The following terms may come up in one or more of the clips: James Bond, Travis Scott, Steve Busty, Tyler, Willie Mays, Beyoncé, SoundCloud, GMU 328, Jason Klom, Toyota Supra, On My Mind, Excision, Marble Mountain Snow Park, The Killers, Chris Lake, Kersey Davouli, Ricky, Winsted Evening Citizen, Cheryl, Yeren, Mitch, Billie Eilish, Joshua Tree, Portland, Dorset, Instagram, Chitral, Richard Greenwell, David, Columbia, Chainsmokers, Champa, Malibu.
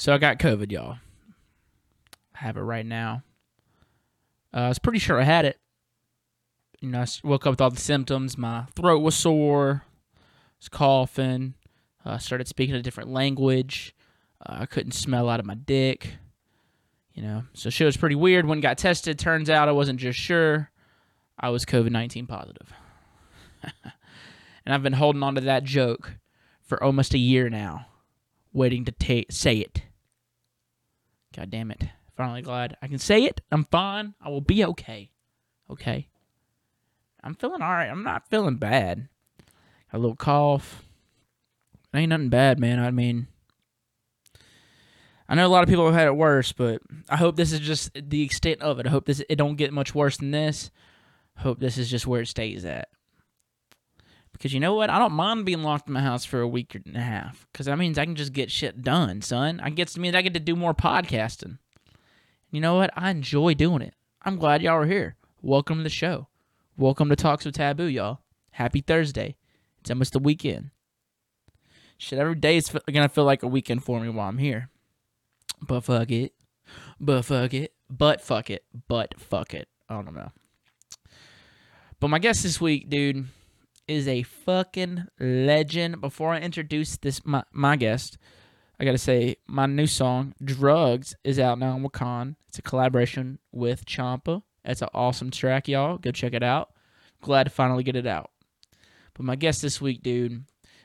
So I got COVID, y'all. I have it right now. I was pretty sure I had it. You know, I woke up with all the symptoms. My throat was sore. I was coughing. I started speaking a different language. I couldn't smell out of my dick. You know, so shit was pretty weird. When I got tested, turns out I wasn't just sure. I was COVID-19 positive. And I've been holding on to that joke for almost a year now, waiting to say it. God damn it. Finally glad I can say it. I'm fine. I will be okay. Okay. I'm feeling all right. I'm not feeling bad. Got a little cough. It ain't nothing bad, man. I mean, I know a lot of people have had it worse, but I hope this is just the extent of it. I hope it don't get much worse than this. I hope this is just where it stays at. Because you know what? I don't mind being locked in my house for a week and a half. Because that means I can just get shit done, son. I get to do more podcasting. You know what? I enjoy doing it. I'm glad y'all are here. Welcome to the show. Welcome to Talks with Taboo, y'all. Happy Thursday. It's almost the weekend. Shit, every day is going to feel like a weekend for me while I'm here. But fuck it. But fuck it. But fuck it. But fuck it. I don't know. But my guest this week, dude, is a fucking legend. Before I introduce this my guest, I gotta say my new song, Drugs, is out now on Wakan. It's a collaboration with Champa. That's an awesome track, y'all. Go check it out. Glad to finally get it out. But my guest this week, dude,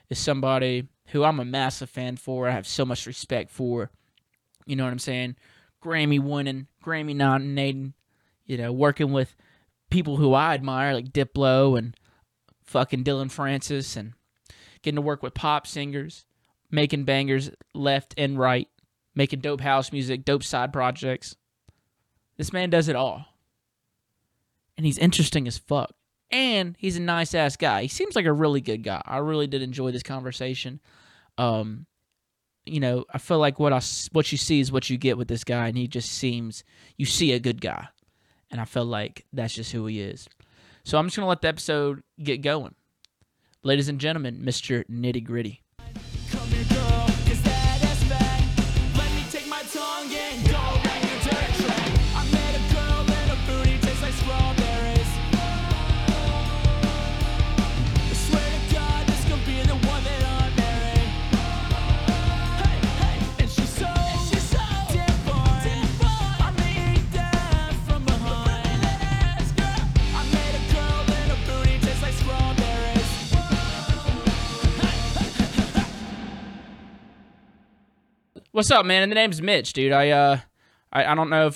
is somebody who I'm a massive fan for. I have so much respect for. You know what I'm saying? Grammy winning, Grammy nominating, you know, working with people who I admire like Diplo and fucking Dillon Francis, and getting to work with pop singers, making bangers left and right, making dope house music, dope side projects. This man does it all. And he's interesting as fuck. And he's a nice ass guy. He seems like a really good guy. I really did enjoy this conversation. You know, I feel like what you see is what you get with this guy, and he just seems, you see a good guy. And I feel like that's just who he is. So I'm just going to let the episode get going. Ladies and gentlemen, Mr. Nitty Gritty. What's up, man? And the name's Mitch, dude. I don't know if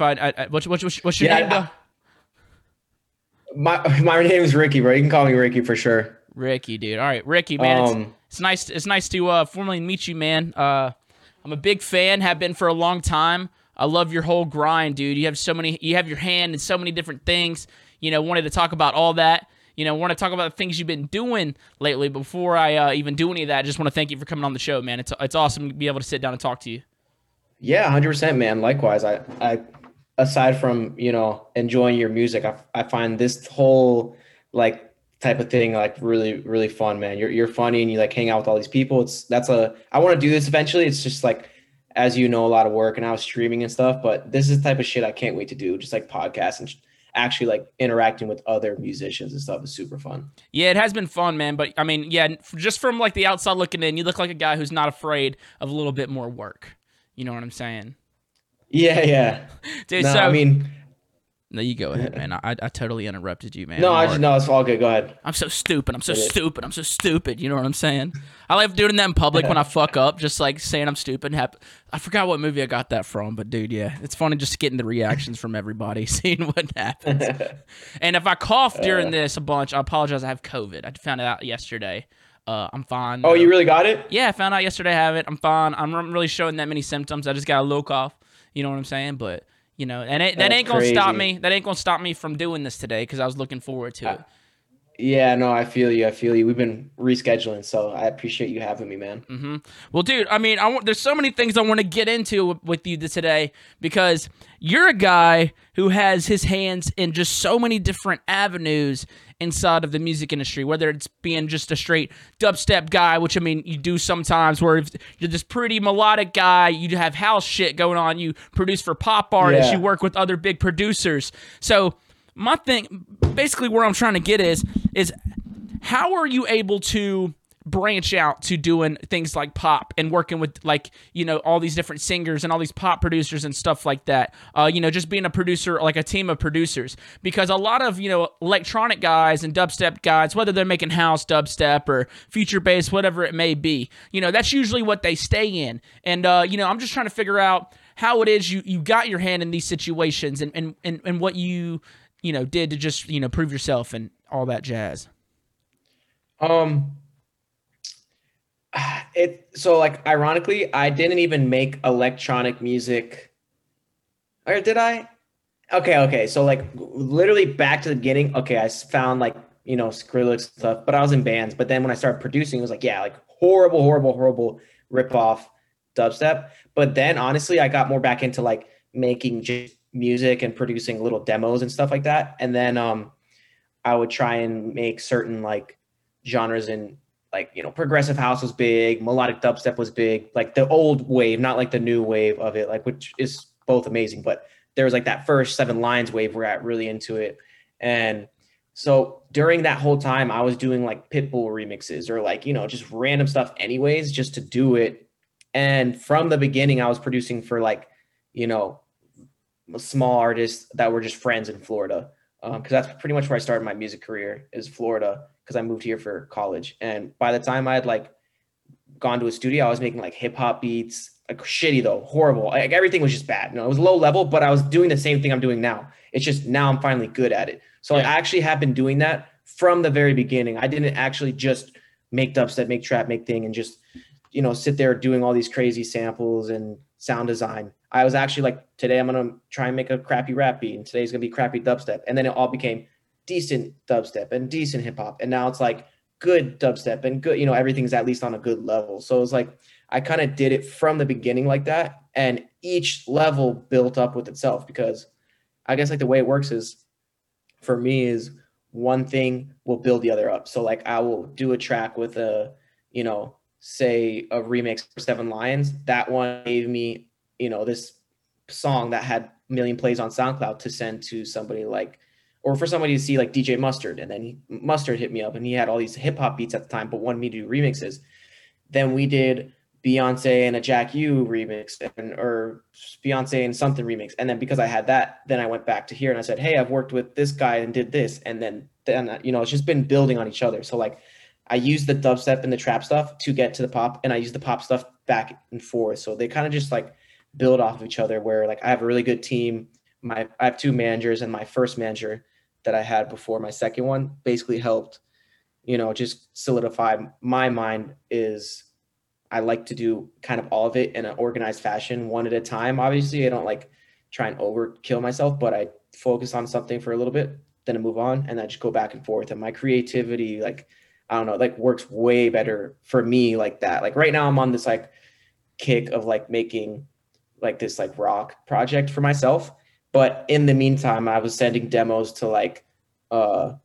what's your name, bro? My name's Ricky, bro. You can call me Ricky for sure. Ricky, dude. All right, Ricky, man. It's nice to formally meet you, man. I'm a big fan, have been for a long time. I love your whole grind, dude. You have your hand in so many different things. You know, wanted to talk about all that. You know, want to talk about the things you've been doing lately. Before I even do any of that, I just want to thank you for coming on the show, man. It's awesome to be able to sit down and talk to you. Yeah, 100%, man. Likewise, I aside from, you know, enjoying your music, I find this whole like type of thing like really, really fun, man. You're funny and you like hang out with all these people. I want to do this eventually. It's just like, as you know, a lot of work, and I was streaming and stuff, but this is the type of shit I can't wait to do. Just like podcasts and actually like interacting with other musicians and stuff is super fun. Yeah, it has been fun, man. But I mean, yeah, just from like the outside looking in, you look like a guy who's not afraid of a little bit more work. You know what I'm saying? Yeah. Dude, no, so I mean, no, you go ahead, man. I totally interrupted you, man. No, it's all good. Go ahead. I'm so stupid. I'm so stupid. You know what I'm saying? I like doing that in public when I fuck up, just like saying I'm stupid. I forgot what movie I got that from, but dude, yeah, it's funny just getting the reactions from everybody, seeing what happens. And if I cough during this a bunch, I apologize. I have COVID. I found it out yesterday. I'm fine. Oh, you really got it? Yeah, I found out yesterday I have it. I'm fine. I'm really showing that many symptoms. I just got a little cough. You know what I'm saying? But you know, and that ain't gonna stop me. That ain't gonna stop me from doing this today because I was looking forward to it. Yeah, no, I feel you. I feel you. We've been rescheduling, so I appreciate you having me, man. Mm-hmm. Well, dude, I mean, there's so many things I want to get into with you today because you're a guy who has his hands in just so many different avenues inside of the music industry, whether it's being just a straight dubstep guy, which, I mean, you do sometimes, where you're this pretty melodic guy, you have house shit going on, you produce for pop artists, you work with other big producers. So my thing, basically where I'm trying to get is how are you able to branch out to doing things like pop and working with, like, you know, all these different singers and all these pop producers and stuff like that, you know, just being a producer, like a team of producers, because a lot of, you know, electronic guys and dubstep guys, whether they're making house dubstep or future bass, whatever it may be, you know, that's usually what they stay in. And you know, I'm just trying to figure out how it is you got your hand in these situations and what you know did to just, you know, prove yourself and all that jazz. So like, ironically, I didn't even make electronic music. Or did I? Okay. So like, literally back to the beginning. Okay, I found, like, you know, Skrillex stuff, but I was in bands. But then when I started producing, it was like, yeah, like horrible ripoff dubstep. But then honestly, I got more back into like making just music and producing little demos and stuff like that. And then I would try and make certain like genres in, like, you know, progressive house was big, melodic dubstep was big, like the old wave, not like the new wave of it, like, which is both amazing, but there was like that first Seven Lions wave where I got really into it. And so during that whole time, I was doing like Pitbull remixes or like, you know, just random stuff anyways, just to do it. And from the beginning, I was producing for, like, you know, small artists that were just friends in Florida. Because that's pretty much where I started my music career, is Florida, because I moved here for college. And by the time I had like gone to a studio, I was making like hip hop beats, like shitty though, horrible. Like everything was just bad. No, it was low level, but I was doing the same thing I'm doing now. It's just now I'm finally good at it. So like, I actually have been doing that from the very beginning. I didn't actually just make dubstep, make trap, make thing, and just, you know, sit there doing all these crazy samples and sound design. I was actually like, today I'm going to try and make a crappy rap beat, and today's going to be crappy dubstep. And then it all became decent dubstep and decent hip hop. And now it's like good dubstep and good, you know, everything's at least on a good level. So it's like, I kind of did it from the beginning like that. And each level built up with itself, because I guess like the way it works is, for me, is one thing will build the other up. So like, I will do a track with a, you know, say a remix for Seven Lions. That one gave me, you know, this song that had a million plays on SoundCloud to send to somebody like, or for somebody to see, like DJ Mustard. And then Mustard hit me up and he had all these hip hop beats at the time, but wanted me to do remixes. Then we did Beyonce and a Jack U remix, or Beyonce and something remix. And then because I had that, then I went back to here and I said, hey, I've worked with this guy and did this. And then, you know, it's just been building on each other. So like, I use the dubstep and the trap stuff to get to the pop, and I use the pop stuff back and forth. So they kind of just like build off of each other, where like I have a really good team. I have two managers, and my first manager that I had before my second one basically helped, you know, just solidify my mind. Is I like to do kind of all of it in an organized fashion, one at a time. Obviously, I don't like try and overkill myself, but I focus on something for a little bit, then I move on, and I just go back and forth. And my creativity, like, I don't know, like works way better for me like that. Like right now I'm on this like kick of like making like this like rock project for myself. But in the meantime, I was sending demos to like an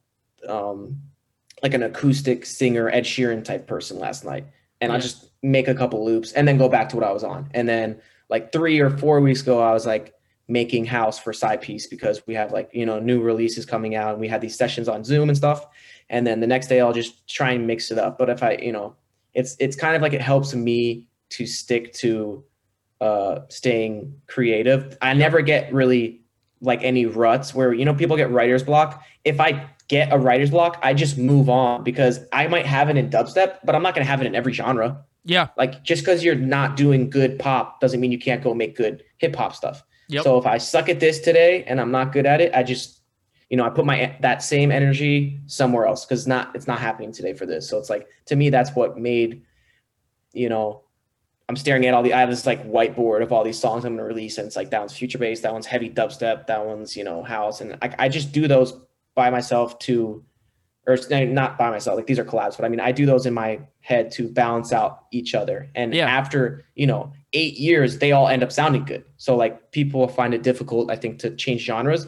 acoustic singer, Ed Sheeran type person last night. And I just make a couple loops and then go back to what I was on. And then like 3 or 4 weeks ago, I was like making house for Side Piece, because we have like, you know, new releases coming out and we had these sessions on Zoom and stuff. And then the next day I'll just try and mix it up. But if I, you know, it's kind of like, it helps me to stick to staying creative. I never get really like any ruts where, you know, people get writer's block. If I get a writer's block, I just move on, because I might have it in dubstep, but I'm not going to have it in every genre. Yeah. Like just because you're not doing good pop doesn't mean you can't go make good hip hop stuff. Yep. So if I suck at this today and I'm not good at it, I just, you know, I put that same energy somewhere else, because it's not happening today for this. So it's like, to me, that's what made, you know, I'm staring at I have this like whiteboard of all these songs I'm going to release. And it's like, that one's future bass, that one's heavy dubstep, that one's, you know, house. And I just do those by myself to or not by myself, like these are collabs, but I mean, I do those in my head to balance out each other. And after, 8 years, they all end up sounding good. So like people will find it difficult, I think, to change genres.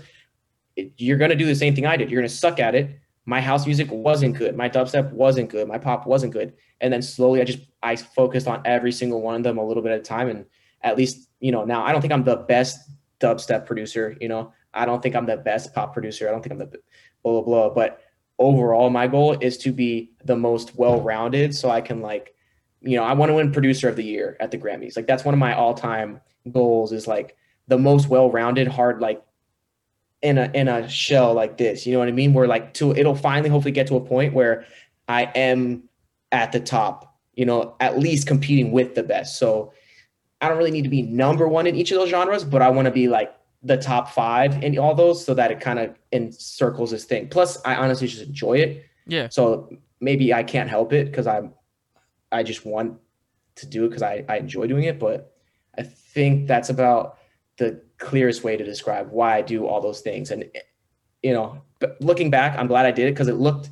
You're going to do the same thing I did. You're going to suck at it. My house music wasn't good. My dubstep wasn't good. My pop wasn't good. And then slowly I focused on every single one of them a little bit at a time. And at least, now I don't think I'm the best dubstep producer. I don't think I'm the best pop producer. I don't think I'm the blah, blah, blah. But overall, my goal is to be the most well-rounded, so I can I want to win producer of the year at the Grammys. Like that's one of my all-time goals is like the most well-rounded hard, like in a shell like this, you know what I mean? Where it'll finally hopefully get to a point where I am at the top, at least competing with the best. So I don't really need to be number one in each of those genres, but I want to be like the top five in all those, so that it kind of encircles this thing. Plus I honestly just enjoy it. Yeah. So maybe I can't help it because I just want to do it because I enjoy doing it. But I think that's about the clearest way to describe why I do all those things. And, but looking back, I'm glad I did it because it looked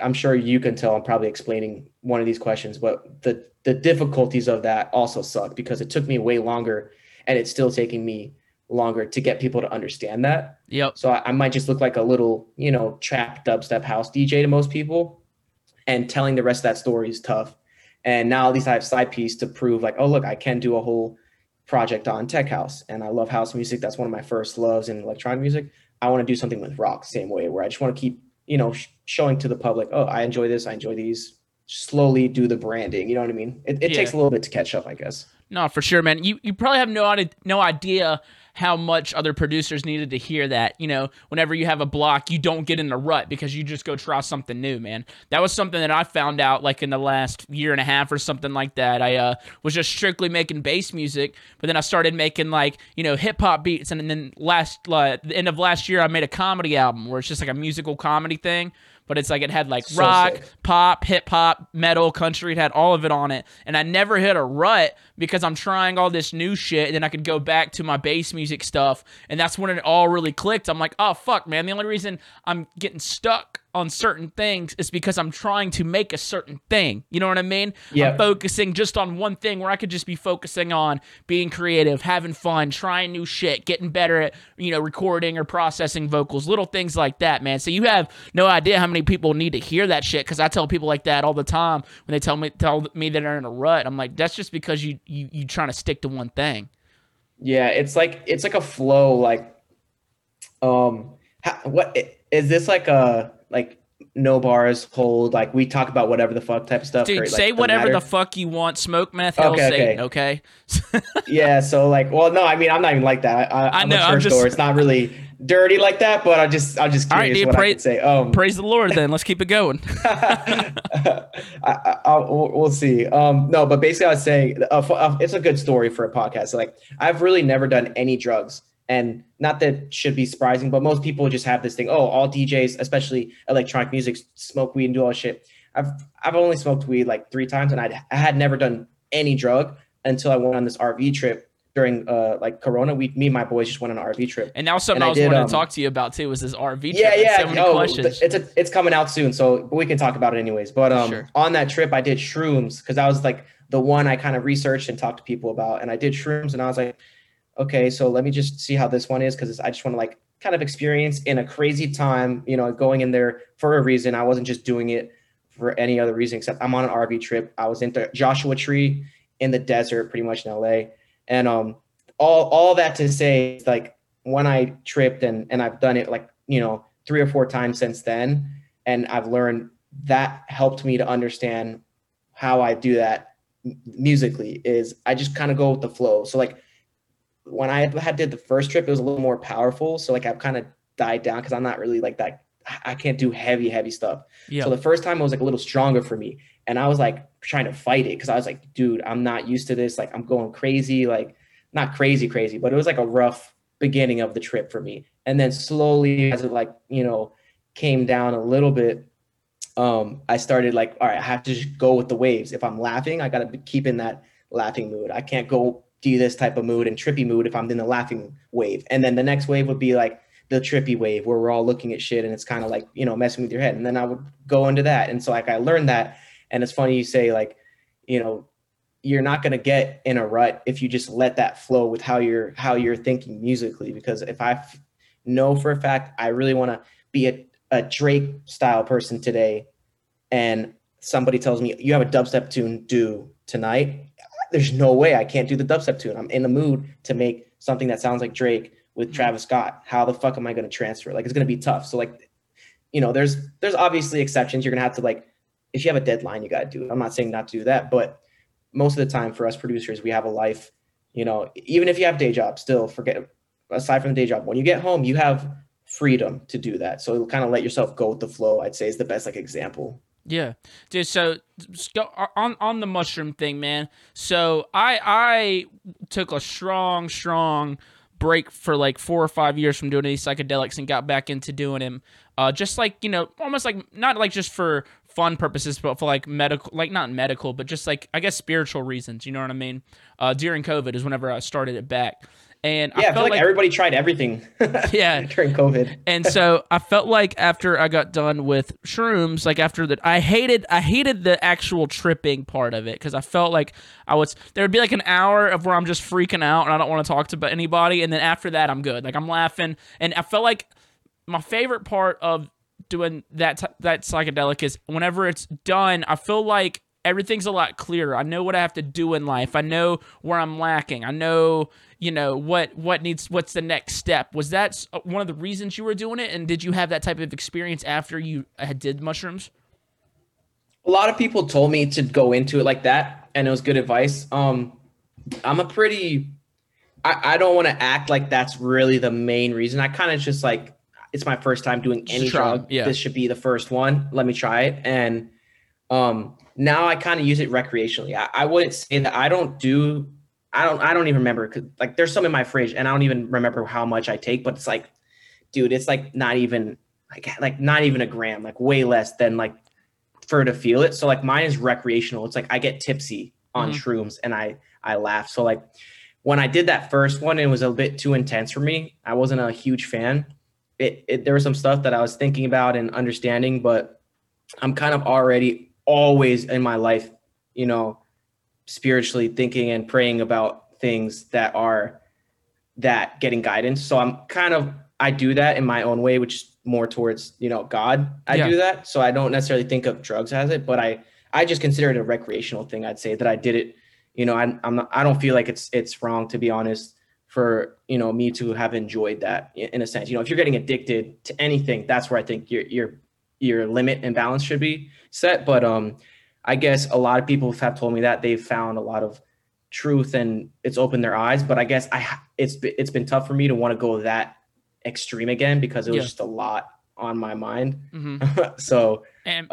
I'm sure you can tell I'm probably explaining one of these questions, but the difficulties of that also sucked because it took me way longer. And it's still taking me longer to get people to understand that. Yep. So I might just look like a little, trap dubstep house DJ to most people, and telling the rest of that story is tough. And now at least I have Side Piece to prove like, oh, look, I can do a whole project on tech house. And I love house music. That's one of my first loves in electronic music. I want to do something with rock same way, where I just want to keep, showing to the public, oh, I enjoy this. I enjoy these. Slowly do the branding. You know what I mean? It takes a little bit to catch up, I guess. No, for sure, man. You probably have no idea how much other producers needed to hear that. Whenever you have a block, you don't get in a rut because you just go try something new, man. That was something that I found out in the last year and a half or something like that. I was just strictly making bass music, but then I started making hip-hop beats. And then the end of last year, I made a comedy album where it's just a musical comedy thing. But it's it had rock, pop, hip hop, metal, country. It had all of it on it. And I never hit a rut because I'm trying all this new shit. And then I could go back to my bass music stuff. And that's when it all really clicked. I'm like, oh, fuck, man. The only reason I'm getting stuck on certain things is because I'm trying to make a certain thing. You know what I mean? Yeah. I'm focusing just on one thing where I could just be focusing on being creative, having fun, trying new shit, getting better at, recording or processing vocals, little things like that, man. So you have no idea how many people need to hear that shit. Cause I tell people like that all the time when they tell me that they're in a rut. I'm like, that's just because you trying to stick to one thing. Yeah. It's like a flow. Is this no bars hold, we talk about whatever the fuck type of stuff. Dude, say whatever the fuck you want. Smoke meth, hell, Satan, okay? Yeah, so I'm not even like that. I'm know, a church door. It's not really dirty like that, but I'm just curious. All right, dude, what I could say. Praise the Lord then. Let's keep it going. We'll see. No, but basically I was saying it's a good story for a podcast. I've really never done any drugs. And not that it should be surprising, but most people just have this thing, oh, all DJs, especially electronic music, smoke weed and do all shit. I've only smoked weed 3 times, and I had never done any drug until I went on this RV trip during Corona. Me and my boys just went on an RV trip. And now something I was wanting to talk to you about too was this RV trip. Yeah. It's coming out soon, so we can talk about it anyways. But sure. On that trip, I did shrooms because that was the one I kind of researched and talked to people about. And I did shrooms, and I was like, okay, so let me just see how this one is because I just want to kind of experience in a crazy time, going in there for a reason. I wasn't just doing it for any other reason except I'm on an RV trip. I was in the Joshua Tree in the desert pretty much in LA. And all that to say is when I tripped and I've done it 3 or 4 times since then. And I've learned that helped me to understand how I do that musically is I just kind of go with the flow. So when I did the first trip, it was a little more powerful. So I've kind of died down because I'm not really that. I can't do heavy stuff. Yeah. So the first time it was a little stronger for me. And I was trying to fight it because I was dude, I'm not used to this. I'm going crazy. Not crazy, but it was a rough beginning of the trip for me. And then slowly as it came down a little bit, I started all right, I have to just go with the waves. If I'm laughing, I got to keep in that laughing mood. I can't go do this type of mood and trippy mood if I'm in the laughing wave. And then the next wave would be the trippy wave where we're all looking at shit and it's kind of like, you know, messing with your head. And then I would go into that. And so like, I learned that. And it's funny you say like, you know, you're not going to get in a rut if you just let that flow with how you're thinking musically. Because if I know for a fact, I really want to be a Drake style person today, and somebody tells me you have a dubstep tune due tonight, there's no way I can't do the dubstep tune. I'm in the mood to make something that sounds like Drake with Travis Scott. How the fuck am I going to transfer? Like, it's going to be tough. So like, you know, there's obviously exceptions. You're going to have to, like, if you have a deadline, you got to do it. I'm not saying not to do that, but most of the time for us producers, we have a life, you know, even if you have day job, still forget, aside from the day job, when you get home, you have freedom to do that. So kind of let yourself go with the flow, I'd say, is the best like example. Yeah, dude. So on the mushroom thing, man. So I took a strong break for like 4 or 5 years from doing these psychedelics and got back into doing them. Just like, you know, almost like not like just for fun purposes, but for like medical, like not medical, but just like, I guess, spiritual reasons. You know what I mean? During COVID is whenever I started it back. And yeah, I feel like everybody tried everything. Yeah, during COVID. And so I felt like after I got done with shrooms, like after that, I hated the actual tripping part of it, because I felt like there would be like an hour of where I'm just freaking out and I don't want to talk to anybody, and then after that I'm good. Like I'm laughing, and I felt like my favorite part of doing that psychedelic is whenever it's done, I feel like everything's a lot clearer. I know what I have to do in life. I know where I'm lacking. I know, you know, what's the next step. Was that one of the reasons you were doing it? And did you have that type of experience after you did mushrooms? A lot of people told me to go into it like that, and it was good advice. I don't want to act like that's really the main reason. I kind of just like, it's my first time doing any drug. Yeah. This should be the first one. Let me try it. And now I kind of use it recreationally. I wouldn't say that I don't even remember, cause like there's some in my fridge and I don't even remember how much I take, but it's like, dude, it's like not even a gram, like way less than like for to feel it. So like mine is recreational. It's like I get tipsy on shrooms and I laugh. So like when I did that first one, it was a bit too intense for me. I wasn't a huge fan. There was some stuff that I was thinking about and understanding, but I'm kind of already always in my life, you know, spiritually thinking and praying about things that are that getting guidance. So I'm kind of, I do that in my own way, which is more towards, you know, God. I do that. So I don't necessarily think of drugs as it, but I just consider it a recreational thing. I'd say that I did it, you know, I don't feel like it's wrong, to be honest, for, you know, me to have enjoyed that in a sense. You know, if you're getting addicted to anything, that's where I think your limit and balance should be set. But I guess a lot of people have told me that they've found a lot of truth and it's opened their eyes. But I guess it's been tough for me to want to go that extreme again, because it was just a lot on my mind. Mm-hmm. So and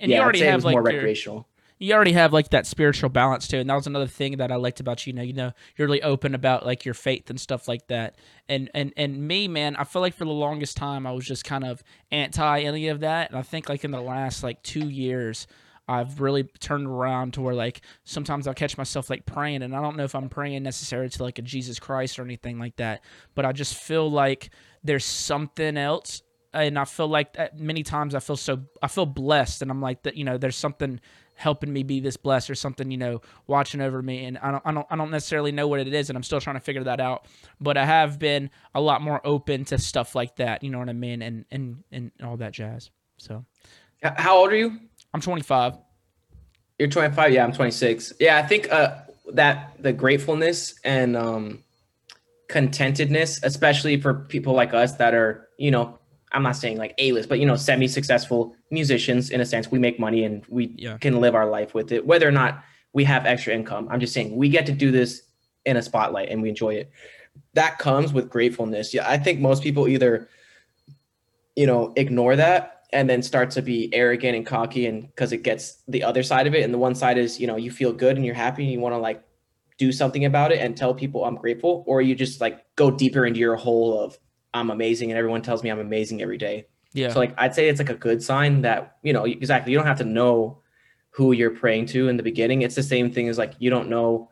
you already have like more recreational. You already have like that spiritual balance too. And that was another thing that I liked about you. You know, you're really open about like your faith and stuff like that. And me, man, I feel like for the longest time I was just kind of anti any of that. And I think like in the last like 2 years, I've really turned around to where like sometimes I'll catch myself like praying, and I don't know if I'm praying necessarily to like a Jesus Christ or anything like that, but I just feel like there's something else. And I feel like that many times I feel blessed, and I'm like that, you know, there's something helping me be this blessed or something, you know, watching over me. And I don't necessarily know what it is, and I'm still trying to figure that out, but I have been a lot more open to stuff like that. You know what I mean? And all that jazz. So how old are you? I'm 25. You're 25. Yeah. I'm 26. Yeah. I think, that the gratefulness and, contentedness, especially for people like us that are, you know, I'm not saying like A-list, but, you know, semi-successful musicians in a sense. We make money and we can live our life with it, whether or not we have extra income. I'm just saying we get to do this in a spotlight and we enjoy it. That comes with gratefulness. Yeah, I think most people either, you know, ignore that and then start to be arrogant and cocky, and because it gets the other side of it. And the one side is, you know, you feel good and you're happy and you want to like do something about it and tell people I'm grateful, or you just like go deeper into your hole of I'm amazing and everyone tells me I'm amazing every day. Yeah. So like, I'd say it's like a good sign that, you know, exactly. You don't have to know who you're praying to in the beginning. It's the same thing as like, you don't know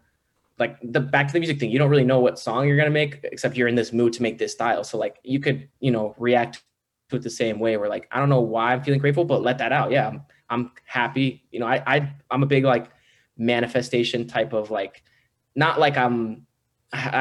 like the back to the music thing, you don't really know what song you're going to make, except you're in this mood to make this style. So like you could, you know, react to it the same way where like, I don't know why I'm feeling grateful, but let that out. Yeah. I'm happy. You know, I'm a big like manifestation type of like, not like I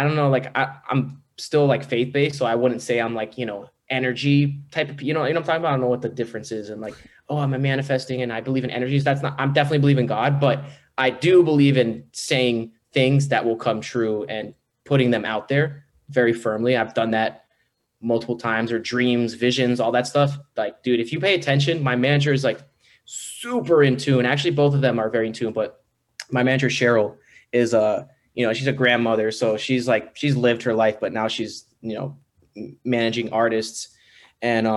don't know, like I'm still like faith-based. So I wouldn't say I'm like, you know, energy type of, you know what I'm talking about? I don't know what the difference is. And like, oh, I'm manifesting and I believe in energies. That's not, I'm definitely believe in God, but I do believe in saying things that will come true and putting them out there very firmly. I've done that multiple times, or dreams, visions, all that stuff. Like, dude, if you pay attention, my manager is like super in tune. Actually, both of them are very in tune, but my manager, Cheryl, is she's a grandmother. So she's like, she's lived her life, but now she's, managing artists. And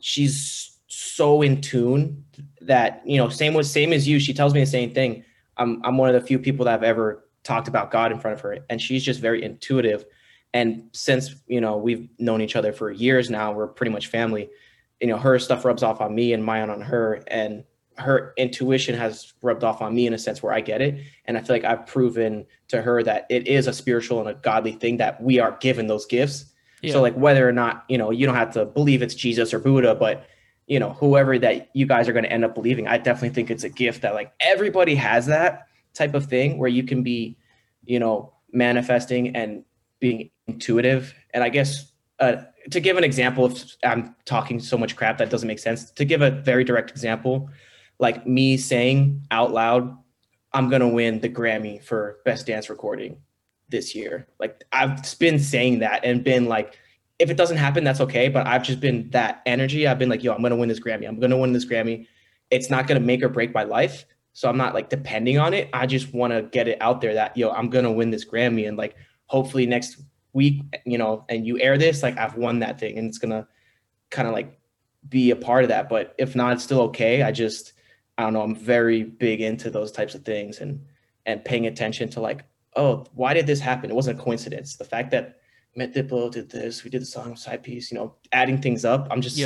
she's so in tune that, same as you, she tells me the same thing. I'm one of the few people that I've ever talked about God in front of her, and she's just very intuitive. And since, we've known each other for years now, we're pretty much family, her stuff rubs off on me and mine on her, and her intuition has rubbed off on me in a sense where I get it. And I feel like I've proven to her that it is a spiritual and a godly thing that we are given those gifts. Yeah. So like, whether or not, you don't have to believe it's Jesus or Buddha, but whoever that you guys are going to end up believing, I definitely think it's a gift that like everybody has, that type of thing where you can be, manifesting and being intuitive. And I guess to give an example, if I'm talking so much crap that doesn't make sense, to give a very direct example, like me saying out loud, I'm going to win the Grammy for Best Dance Recording this year. Like I've been saying that and been like, if it doesn't happen, that's okay. But I've just been that energy. I've been like, yo, I'm going to win this Grammy. I'm going to win this Grammy. It's not going to make or break my life. So I'm not like depending on it. I just want to get it out there that, yo, I'm going to win this Grammy. And like, hopefully next week, and you air this, like I've won that thing, and it's going to kind of like be a part of that. But if not, it's still okay. I don't know. I'm very big into those types of things and paying attention to like, oh, why did this happen? It wasn't a coincidence. The fact that met Diplo, did this, we did the song Side Piece, adding things up. I'm just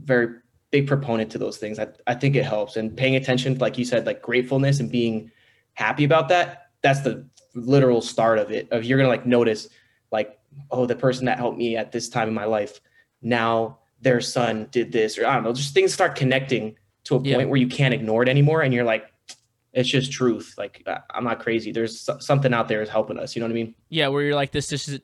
very big proponent to those things. I think it helps, and paying attention, like you said, like gratefulness and being happy about that. That's the literal start of it. Of you're going to like notice like, oh, the person that helped me at this time in my life, now their son did this, or I don't know, just things start connecting to a point where you can't ignore it anymore. And you're like, it's just truth. Like, I'm not crazy. There's something out there is helping us. You know what I mean? Yeah. Where you're like, this isn't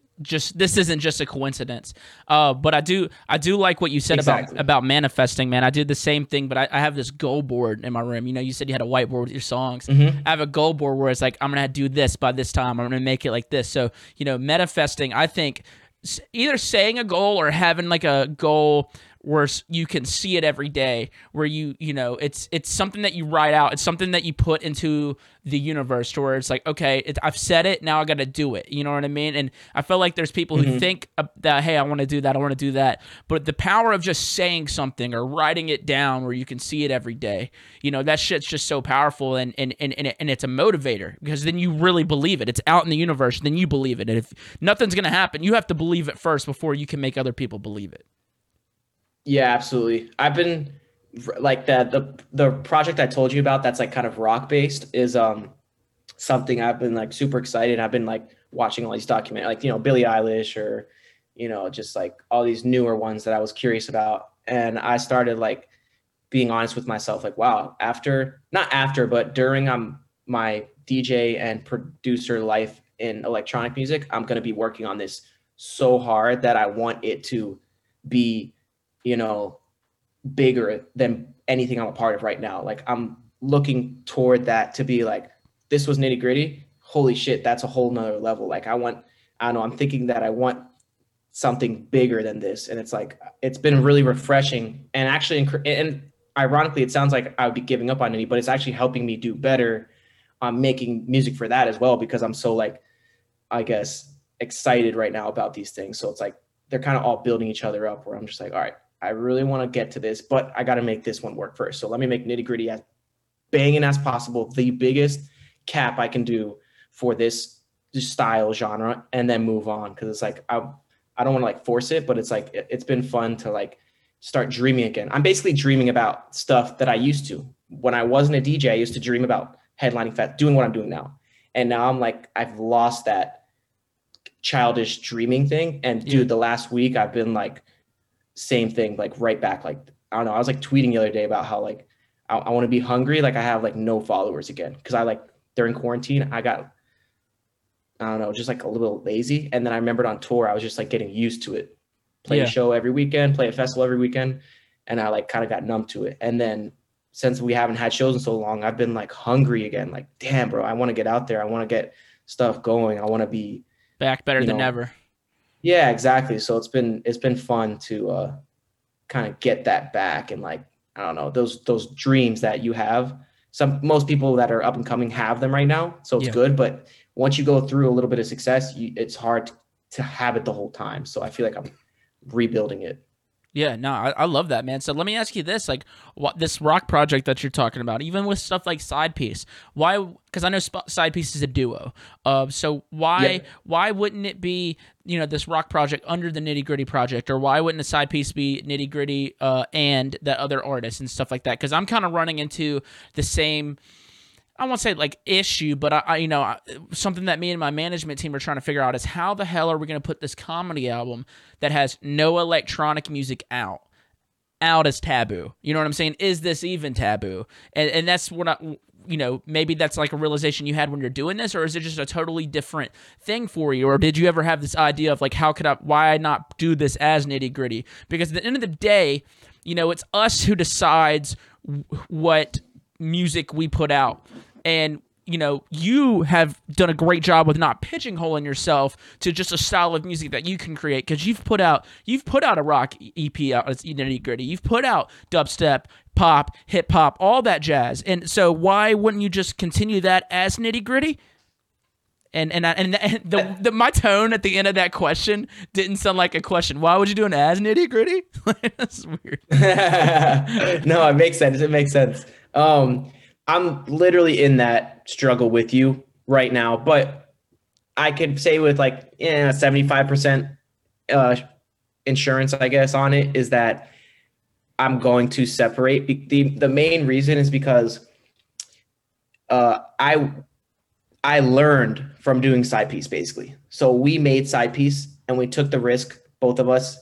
just a coincidence. But I do like what you said about manifesting, man. I did the same thing, but I have this goal board in my room. You said you had a whiteboard with your songs. Mm-hmm. I have a goal board where it's like, I'm going to do this by this time. I'm going to make it like this. So, manifesting, I think either saying a goal or having like a goal where you can see it every day, where it's something that you write out, it's something that you put into the universe to where it's like, okay, I've said it, now I got to do it. You know what I mean? And I feel like there's people who think that, hey, I want to do that, I want to do that. But the power of just saying something or writing it down where you can see it every day, that shit's just so powerful, and it's a motivator, because then you really believe it. It's out in the universe, then you believe it. And if nothing's going to happen, you have to believe it first before you can make other people believe it. Yeah, absolutely. I've been like that. The project I told you about, that's like kind of rock based, is something I've been like super excited. I've been like watching all these documentaries, like, Billie Eilish, or, just like all these newer ones that I was curious about. And I started like being honest with myself, like, wow, during my DJ and producer life in electronic music, I'm going to be working on this so hard that I want it to be bigger than anything I'm a part of right now. Like, I'm looking toward that to be like, this was Nitty Gritty. Holy shit, that's a whole nother level. Like, I'm thinking that I want something bigger than this. And it's like, it's been really refreshing. And actually, and ironically, it sounds like I would be giving up on Nitty, but it's actually helping me do better on making music for that as well, because I'm so like, I guess, excited right now about these things. So it's like, they're kind of all building each other up, where I'm just like, all right, I really want to get to this, but I got to make this one work first. So let me make Nitty Gritty as banging as possible, the biggest cap I can do for this style genre, and then move on. Cause it's like, I don't want to like force it, but it's like, it's been fun to like start dreaming again. I'm basically dreaming about stuff that I used to, when I wasn't a DJ, I used to dream about headlining fest, doing what I'm doing now. And now I'm like, I've lost that childish dreaming thing. And dude, the last week I've been like, same thing, like right back. Like, I don't know. I was like tweeting the other day about how like, I want to be hungry. Like I have like no followers again. Cause I like during quarantine, I got, I don't know, just like a little lazy. And then I remembered on tour, I was just like getting used to it. Play a show every weekend, play a festival every weekend. And I like kind of got numb to it. And then since we haven't had shows in so long, I've been like hungry again. Like, damn, bro, I want to get out there. I want to get stuff going. I want to be back better than ever. Yeah, exactly. So it's been fun to kind of get that back. And like, I don't know, those dreams that you have. Most people that are up and coming have them right now. So it's good. But once you go through a little bit of success, it's hard to have it the whole time. So I feel like I'm rebuilding it. Yeah, no, I love that, man. So let me ask you this, like this rock project that you're talking about, even with stuff like Side Piece, why? Because I know Side Piece is a duo. So why wouldn't it be, you know, this rock project under the Nitty Gritty project, or why wouldn't the Side Piece be Nitty Gritty and that other artist and stuff like that? Because I'm kind of running into the same, I won't say like issue, but I something that me and my management team are trying to figure out is how the hell are we going to put this comedy album that has no electronic music out as taboo? You know what I'm saying? Is this even taboo? And that's what I, you know, maybe that's like a realization you had when you're doing this, or is it just a totally different thing for you? Or did you ever have this idea of like, why not do this as Nitty Gritty? Because at the end of the day, you know, it's us who decides what music we put out. And, you know, you have done a great job with not pigeonholing yourself to just a style of music that you can create, because you've put out a rock EP out as Nitty Gritty. You've put out dubstep, pop, hip hop, all that jazz. And so why wouldn't you just continue that as Nitty Gritty? And my tone at the end of that question didn't sound like a question. Why would you do an as Nitty Gritty? That's weird. No, it makes sense. It makes sense. I'm literally in that struggle with you right now, but I could say with like 75% insurance, I guess, on it is that I'm going to separate. The main reason is because I learned from doing Side Piece, basically. So we made Side Piece and we took the risk, both of us,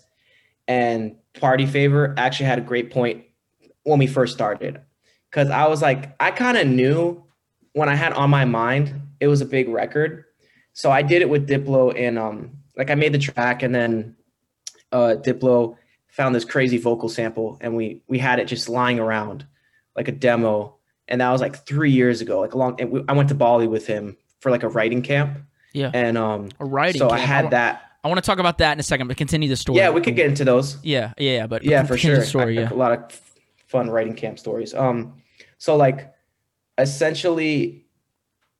and Party Favor actually had a great point when we first started. Because I was like, I kind of knew when I had On My Mind, it was a big record. So I did it with Diplo and I made the track, and then Diplo found this crazy vocal sample and we had it just lying around like a demo. And that was like 3 years ago, I went to Bali with him for like a writing camp. Yeah. And a writing camp. So I had that. I want to talk about that in a second, but continue the story. Yeah, we could get into those. Yeah. But yeah, for sure. Story, a lot of fun writing camp stories. So like essentially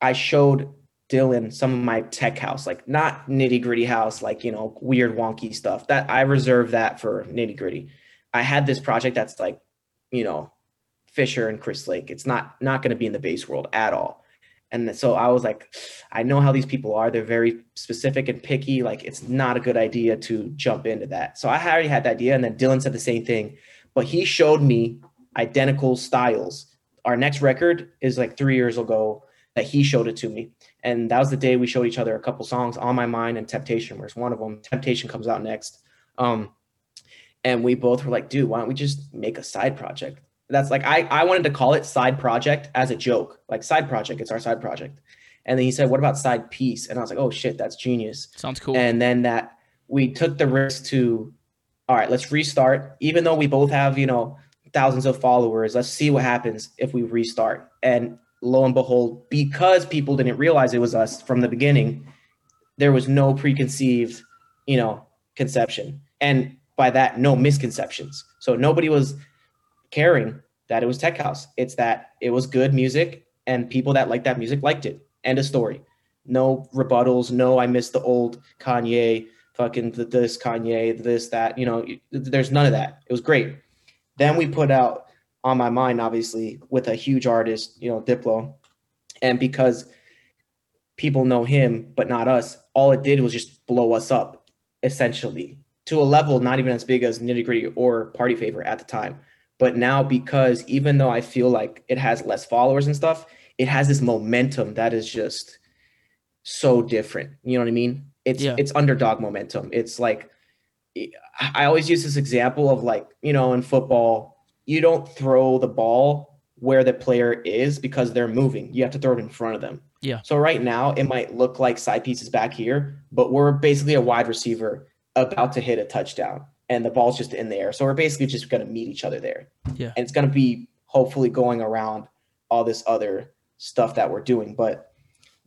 I showed Dillon some of my tech house, like not Nitty Gritty house, like, you know, weird wonky stuff that I reserved that for Nitty Gritty. I had this project that's like, you know, Fisher and Chris Lake. It's not going to be in the bass world at all. And so I was like, I know how these people are. They're very specific and picky. Like, it's not a good idea to jump into that. So I already had the idea. And then Dillon said the same thing, but he showed me identical styles. Our next record is like 3 years ago that he showed it to me. And that was the day we showed each other a couple songs, On My Mind and Temptation, where's one of them. Temptation comes out next. And we both were like, dude, why don't we just make a side project? That's like, I wanted to call it Side Project as a joke, like Side Project. It's our side project. And then he said, what about Side Piece? And I was like, oh shit, that's genius. Sounds cool. And then that we took the risk to, all right, let's restart. Even though we both have, you know, thousands of followers, let's see what happens if we restart. And lo and behold, because people didn't realize it was us from the beginning, there was no preconceived, you know, conception. And by that, no misconceptions. So nobody was caring that it was tech house. It's that it was good music and people that liked that music liked it. End of story. No rebuttals. No, I miss the old Kanye, fucking this Kanye, this, that, you know, there's none of that. It was great. Then we put out On My Mind, obviously, with a huge artist, you know, Diplo. And because people know him, but not us, all it did was just blow us up, essentially, to a level not even as big as Nitty Gritty or Party Favor at the time. But now, because even though I feel like it has less followers and stuff, it has this momentum that is just so different. You know what I mean? It's underdog momentum. It's like, I always use this example of like, you know, in football, you don't throw the ball where the player is because they're moving. You have to throw it in front of them. Yeah. So right now it might look like Side Piece is back here, but we're basically a wide receiver about to hit a touchdown and the ball's just in the air. So we're basically just going to meet each other there. Yeah. And it's going to be hopefully going around all this other stuff that we're doing. But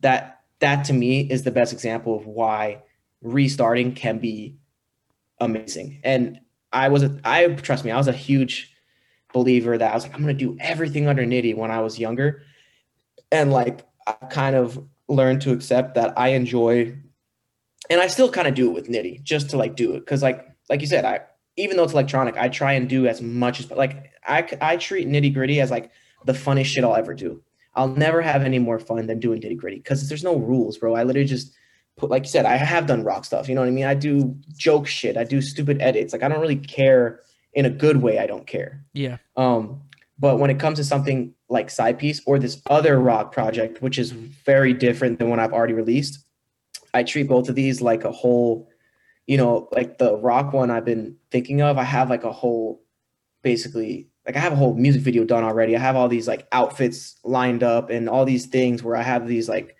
that to me is the best example of why restarting can be amazing. And I was a huge believer that I was like, I'm going to do everything under Nitty when I was younger. And like, I kind of learned to accept that I enjoy, and I still kind of do it with Nitty just to like do it. Cause like you said, even though it's electronic, I try and do as much as, but like I treat Nitty Gritty as like the funniest shit I'll ever do. I'll never have any more fun than doing Nitty Gritty because there's no rules, bro. I literally just put, like you said, I have done rock stuff. You know what I mean? I do joke shit. I do stupid edits. Like I don't really care in a good way. I don't care. Yeah. But when it comes to something like Side Piece or this other rock project, which is very different than what I've already released, I treat both of these like a whole, you know, like the rock one I've been thinking of. I have like a whole, basically, like I have a whole music video done already. I have all these like outfits lined up and all these things where I have these like,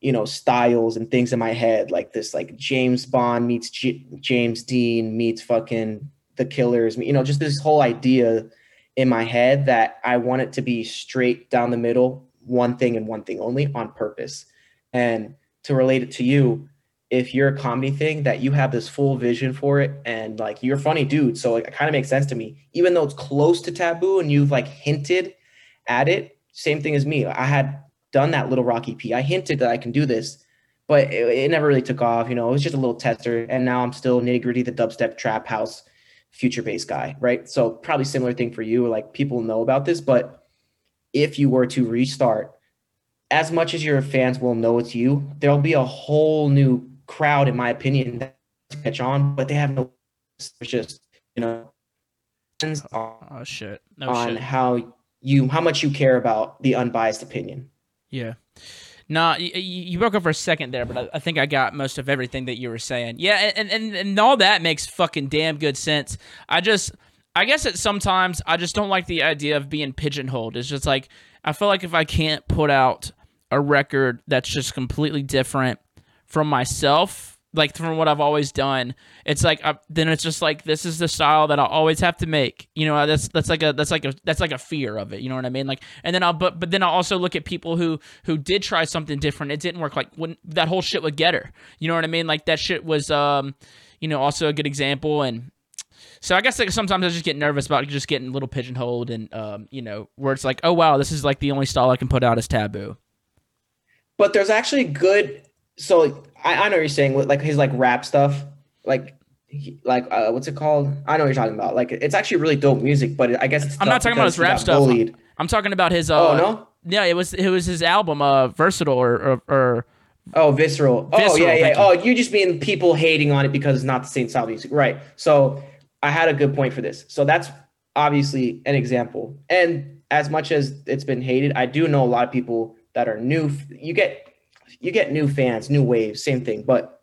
you know, styles and things in my head, like this, like James Bond meets James Dean meets fucking The Killers, you know, just this whole idea in my head that I want it to be straight down the middle, one thing and one thing only on purpose. And to relate it to you, if you're a comedy thing that you have this full vision for it and like you're a funny dude, so like it kind of makes sense to me, even though it's close to taboo and you've like hinted at it. Same thing as me, I had done that Little Rock EP. I hinted that I can do this, but it never really took off. You know, it was just a little tester, and now I'm still Nitty Gritty, the dubstep trap house future based guy, right? So probably similar thing for you, like people know about this, but if you were to restart, as much as your fans will know it's you, there'll be a whole new crowd, in my opinion, that catch on, but they have no, it's just, you know, how much you care about the unbiased opinion. Yeah. Nah, you broke up for a second there, but I think I got most of everything that you were saying. Yeah, and all that makes fucking damn good sense. I guess that sometimes I just don't like the idea of being pigeonholed. It's just like, I feel like if I can't put out a record that's just completely different from myself, like from what I've always done, it's like then it's just like, this is the style that I always have to make. You know, that's like a fear of it. You know what I mean? Like, and then I'll also look at people who did try something different. It didn't work. Like when that whole shit with Getter. You know what I mean? Like that shit was, you know, also a good example. And so I guess like sometimes I just get nervous about just getting a little pigeonholed and, you know, where it's like, oh wow, this is like the only style I can put out is taboo. But there's actually good. So I know what you're saying, like his like rap stuff, like what's it called? I know what you're talking about. Like it's actually really dope music, but I guess it's I'm not talking about his rap stuff. Bullied. I'm talking about his. Oh no. Yeah, it was his album, Versatile or oh, Visceral. Oh yeah. Oh, you just mean people hating on it because it's not the same style of music, right? So I had a good point for this. So that's obviously an example. And as much as it's been hated, I do know a lot of people that are new. You get new fans, new waves, same thing. But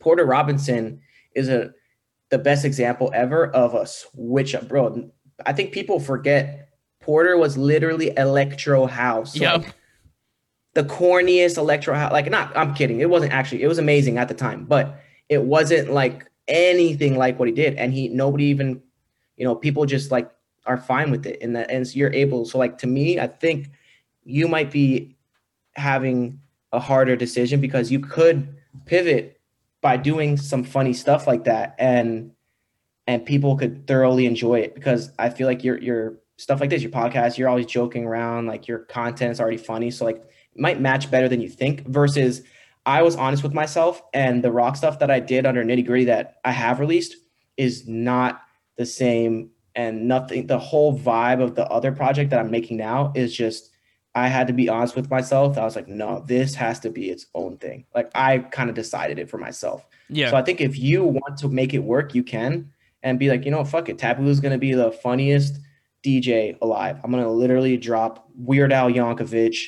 Porter Robinson is the best example ever of a switch up, bro. I think people forget Porter was literally electro house. So yep. Like, the corniest electro house. Like, not, I'm kidding. It wasn't actually. It was amazing at the time, but it wasn't like anything like what he did. And nobody even, you know, people just like are fine with it. And so you're able. So like to me, I think you might be having a harder decision because you could pivot by doing some funny stuff like that and people could thoroughly enjoy it because I feel like your stuff like this, your podcast, you're always joking around, like your content's already funny. So like it might match better than you think versus I was honest with myself and the rock stuff that I did under Nitty Gritty that I have released is not the same and nothing. The whole vibe of the other project that I'm making now is just, I had to be honest with myself. I was like, no, this has to be its own thing. Like I kind of decided it for myself. Yeah. So I think if you want to make it work, you can and be like, you know, fuck it. Taboo is going to be the funniest DJ alive. I'm going to literally drop Weird Al Yankovic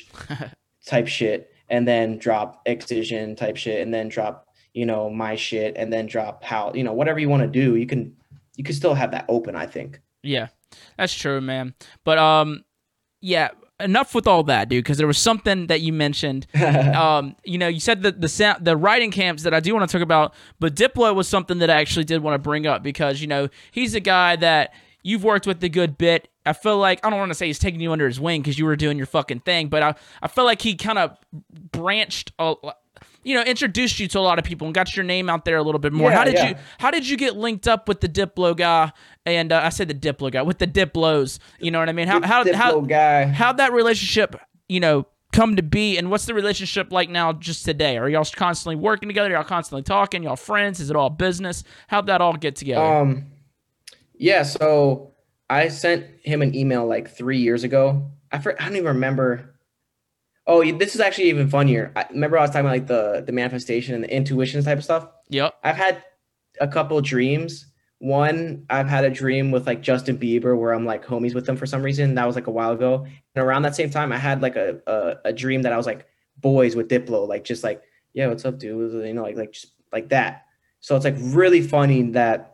type shit and then drop Excision type shit, and then drop, you know, my shit, and then drop how, you know, whatever you want to do, you can still have that open, I think. Yeah, that's true, man. But yeah, enough with all that, dude, because there was something that you mentioned. You know, you said the writing camps that I do want to talk about, but Diplo was something that I actually did want to bring up because, you know, he's a guy that you've worked with a good bit. I feel like, I don't want to say he's taking you under his wing because you were doing your fucking thing, but I feel like he kind of branched, you know, introduced you to a lot of people and got your name out there a little bit more. Yeah, how did you get linked up with the Diplo guy? And I said the Diplo guy, with the Diplos, you know what I mean? How'd that relationship, you know, come to be, and what's the relationship like now just today? Are y'all constantly working together? Y'all constantly talking? Y'all friends? Is it all business? How'd that all get together? Yeah, so I sent him an email like 3 years ago. I don't even remember. Oh, this is actually even funnier. I remember I was talking about like the manifestation and the intuitions type of stuff. Yep. I've had a couple dreams. One, I've had a dream with like Justin Bieber where I'm like homies with them for some reason. That was like a while ago. And around that same time, I had like a dream that I was like boys with Diplo, like just like, yeah, what's up, dude? You know, like just like that. So it's like really funny that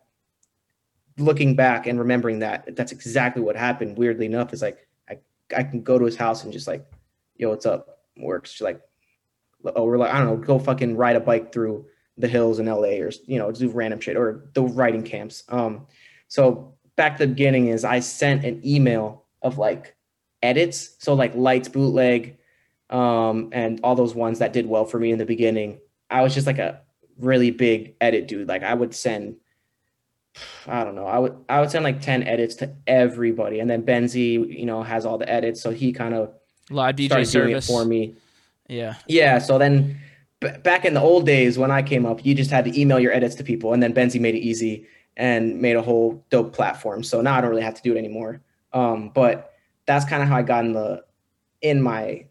looking back and remembering that that's exactly what happened. Weirdly enough, is like I can go to his house and just like, yo, what's up? Works. She's like, oh, we're like, I don't know, go fucking ride a bike through the hills in LA, or, you know, do random shit, or the writing camps. So back to the beginning is I sent an email of like edits. So like Lights, Bootleg, and all those ones that did well for me in the beginning. I was just like a really big edit dude. Like I would send, I don't know, I would send like 10 edits to everybody. And then Benzie, you know, has all the edits. So he kind of live DJ service for me. Yeah. Yeah. So then back in the old days when I came up, you just had to email your edits to people, and then Benzie made it easy and made a whole dope platform. So now I don't really have to do it anymore. But that's kind of how I got in the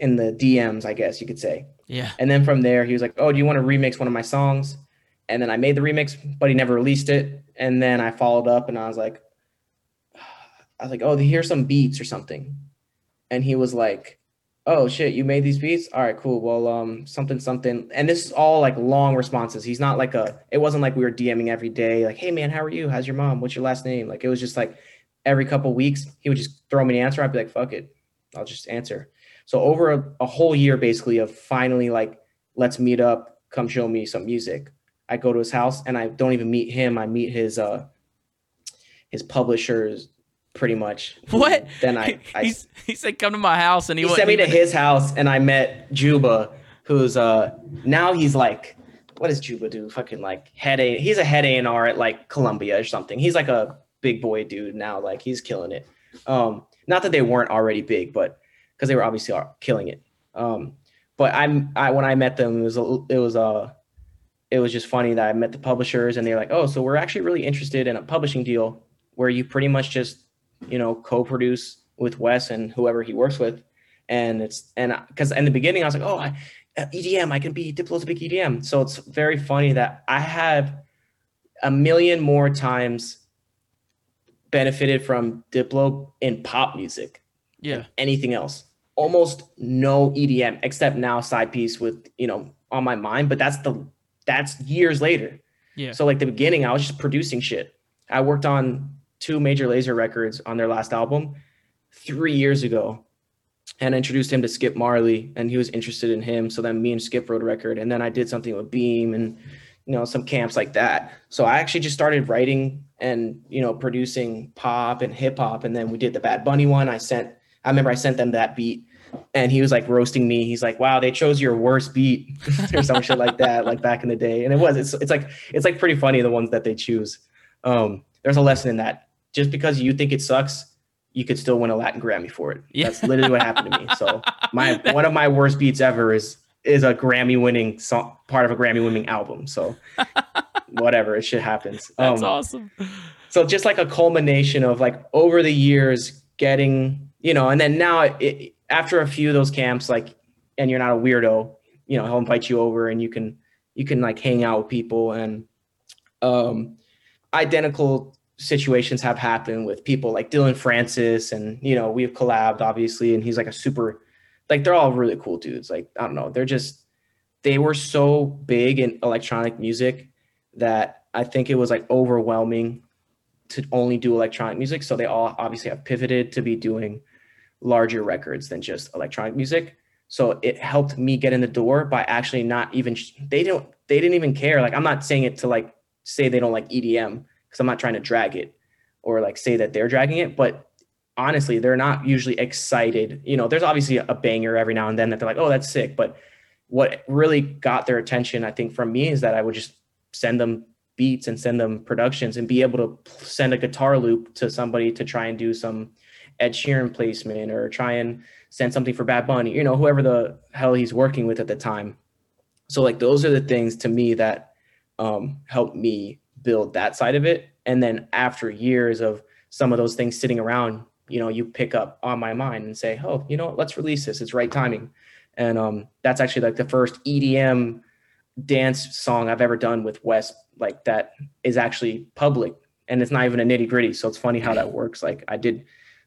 DMs, I guess you could say. Yeah. And then from there he was like, oh, do you want to remix one of my songs? And then I made the remix, but he never released it. And then I followed up and I was like, oh, here's some beats or something. And he was like, oh shit, you made these beats? All right, cool. Well, something. And this is all like long responses. He's not like it wasn't like we were DMing every day. Like, hey man, how are you? How's your mom? What's your last name? Like, it was just like every couple weeks, he would just throw me an answer. I'd be like, fuck it, I'll just answer. So over a whole year basically of finally like, let's meet up, come show me some music. I go to his house and I don't even meet him. I meet his publishers, pretty much. What? Then he said, come to my house, and he sent me to his house, and I met Juba, who's now he's like, what does Juba do? Fucking like he's a head A&R at like Columbia or something. He's like a big boy dude now, like he's killing it. Not that they weren't already big, but because they were obviously killing it. But when I met them, it was just funny that I met the publishers, and they're like, oh, so we're actually really interested in a publishing deal where you pretty much just, you know, co-produce with Wes and whoever he works with. And because in the beginning I was like, oh, EDM, I can be Diplo's big EDM. So it's very funny that I have a million more times benefited from Diplo in pop music than anything else. Almost no EDM, except now Side Piece with, you know, On My Mind, but that's years later. Yeah. So like the beginning, I was just producing shit. I worked on 2 major laser records on their last album 3 years ago, and introduced him to Skip Marley, and he was interested in him. So then me and Skip wrote a record, and then I did something with Beam and, you know, some camps like that. So I actually just started writing and, you know, producing pop and hip hop. And then we did the Bad Bunny one. I remember I sent them that beat, and he was like roasting me. He's like, wow, they chose your worst beat or some shit like that, like back in the day. And it's like pretty funny, the ones that they choose. There's a lesson in that. Just because you think it sucks, you could still win a Latin Grammy for it. Yeah. That's literally what happened to me. So one of my worst beats ever is a Grammy winning song, part of a Grammy winning album. So whatever, it shit happens. That's awesome. So just like a culmination of like over the years getting, you know, and then now after a few of those camps, like, and you're not a weirdo, you know, he'll invite you over and you can like hang out with people, and identical situations have happened with people like Dillon Francis, and, you know, we've collabed obviously, and he's like a super like they're all really cool dudes. Like, I don't know, they're just, they were so big in electronic music that I think it was like overwhelming to only do electronic music. So they all obviously have pivoted to be doing larger records than just electronic music. So it helped me get in the door by actually not even, they didn't even care. Like, I'm not saying it to like say they don't like EDM, because I'm not trying to drag it or like say that they're dragging it, but honestly, they're not usually excited. You know, there's obviously a banger every now and then that they're like, oh, that's sick. But what really got their attention, I think, from me is that I would just send them beats and send them productions and be able to send a guitar loop to somebody to try and do some Ed Sheeran placement or try and send something for Bad Bunny, you know, whoever the hell he's working with at the time. So like, those are the things to me that helped me build that side of it. And then after years of some of those things sitting around, you know, you pick up On My Mind and say, oh, you know what, let's release this. It's right timing. And that's actually like the first EDM dance song I've ever done with Wes, like that is actually public, and it's not even a Nitty Gritty. So it's funny how that works. Like, I did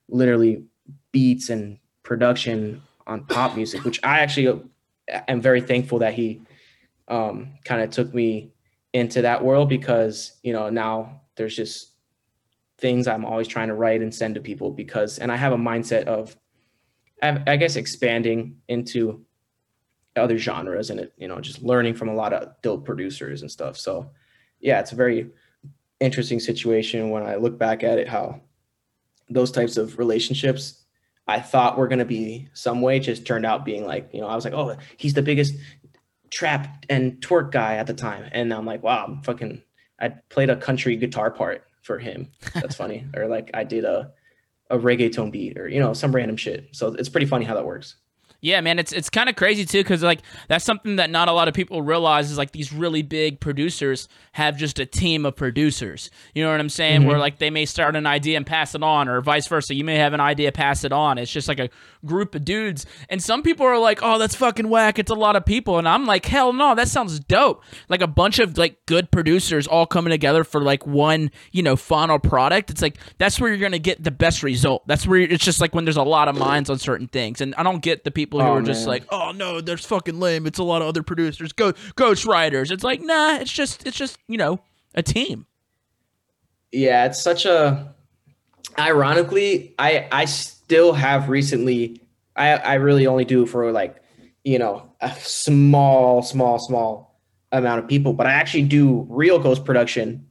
literally beats and production on pop music, which I actually am very thankful that he kind of took me into that world, because, you know, now there's just things I'm always trying to write and send to people, because, and I have a mindset of, I guess, expanding into other genres and, it, you know, just learning from a lot of dope producers and stuff. So yeah, it's a very interesting situation when I look back at it, how those types of relationships I thought were going to be some way just turned out being like, you know, I was like, oh, he's the biggest trap and twerk guy at the time. And I'm like, wow, I played a country guitar part for him. That's funny. Or like, I did a reggaeton beat, or, you know, some random shit. So it's pretty funny how that works. Yeah, man, it's kind of crazy too, because like, that's something that not a lot of people realize is like, these really big producers have just a team of producers. You know what I'm saying? Mm-hmm. Where like, they may start an idea and pass it on, or vice versa. You may have an idea, pass it on. It's just like a group of dudes. And some people are like, oh, that's fucking whack, it's a lot of people. And I'm like, hell no, that sounds dope. Like a bunch of like good producers all coming together for like one, you know, final product. It's like, that's where you're going to get the best result. That's where it's just like when there's a lot of minds on certain things. And I don't get the people who are just like, oh no, that's fucking lame, it's a lot of other producers, ghostwriters. It's like, nah, it's just, you know, a team. Yeah, it's such a, ironically, I still have recently, I really only do for like, you know, a small amount of people, but I actually do real ghost production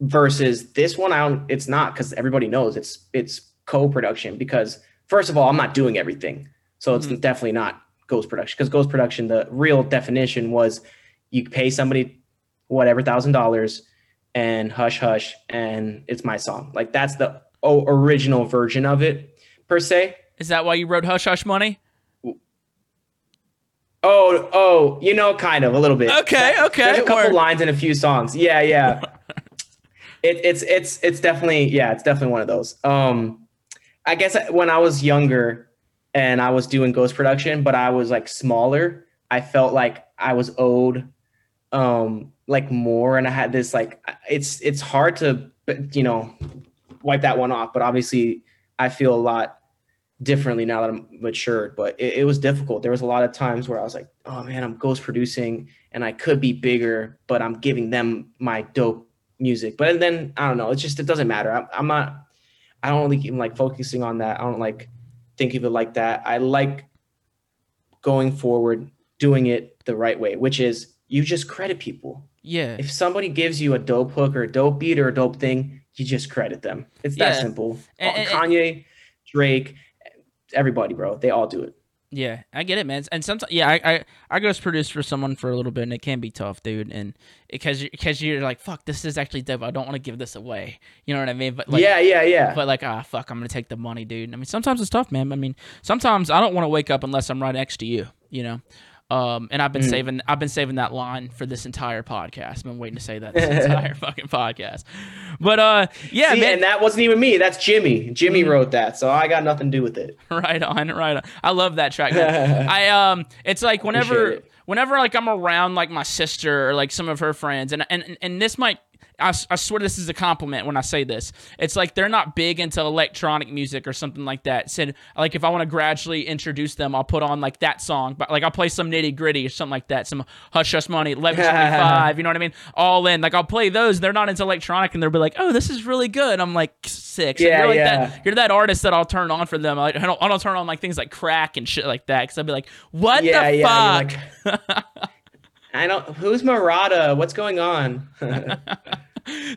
versus this one. It's not, because everybody knows it's co-production, because first of all, I'm not doing everything. So it's definitely not ghost production, because ghost production, the real definition was you pay somebody whatever $1,000 and hush hush and it's my song. Like, that's the original version of it, per se. Is that why you wrote Hush Hush Money? Oh, you know, kind of a little bit. Okay. There's a couple lines in a few songs. Yeah. it's definitely, yeah, it's definitely one of those. I guess when I was younger, and I was doing ghost production, but I was like smaller, I felt like I was owed like more. And I had this like, it's hard to, you know, wipe that one off. But obviously I feel a lot differently now that I'm matured, but it was difficult. There was a lot of times where I was like, oh man, I'm ghost producing and I could be bigger, but I'm giving them my dope music. But then, I don't know, it's just, it doesn't matter. I don't really even like focusing on that. I don't like think of it like that. I like going forward, doing it the right way, which is you just credit people. Yeah. If somebody gives you a dope hook or a dope beat or a dope thing, you just credit them. It's that simple. And Kanye, Drake, everybody, bro, they all do it. Yeah, I get it, man. And sometimes, yeah, I ghost produced for someone for a little bit, and it can be tough, dude. And because you're like, fuck, this is actually dope, I don't want to give this away. You know what I mean? But like, yeah. But like, fuck, I'm gonna take the money, dude. I mean, sometimes it's tough, man. I mean, sometimes I don't want to wake up unless I'm right next to you. You know. And I've been saving that line for this entire podcast. I've been waiting to say that this entire fucking podcast. But yeah, see, man, and that wasn't even me. That's Jimmy. Jimmy wrote that, so I got nothing to do with it. Right on. I love that track. I it's like whenever like I'm around like my sister or like some of her friends, and this might. I swear this is a compliment when I say this. It's like they're not big into electronic music or something like that. Said like if I want to gradually introduce them, I'll put on like that song, but like I'll play some Nitty Gritty or something like that, some Hush Hush Money, 1125, you know what I mean? All in, like I'll play those. They're not into electronic, and they'll be like, oh, this is really good. I'm like, sick. Yeah, you're like that. You're that artist that I'll turn on for them. Like, I don't turn on like things like crack and shit like that, because I'll be like, what the fuck? Like, I don't. Who's Murata? What's going on?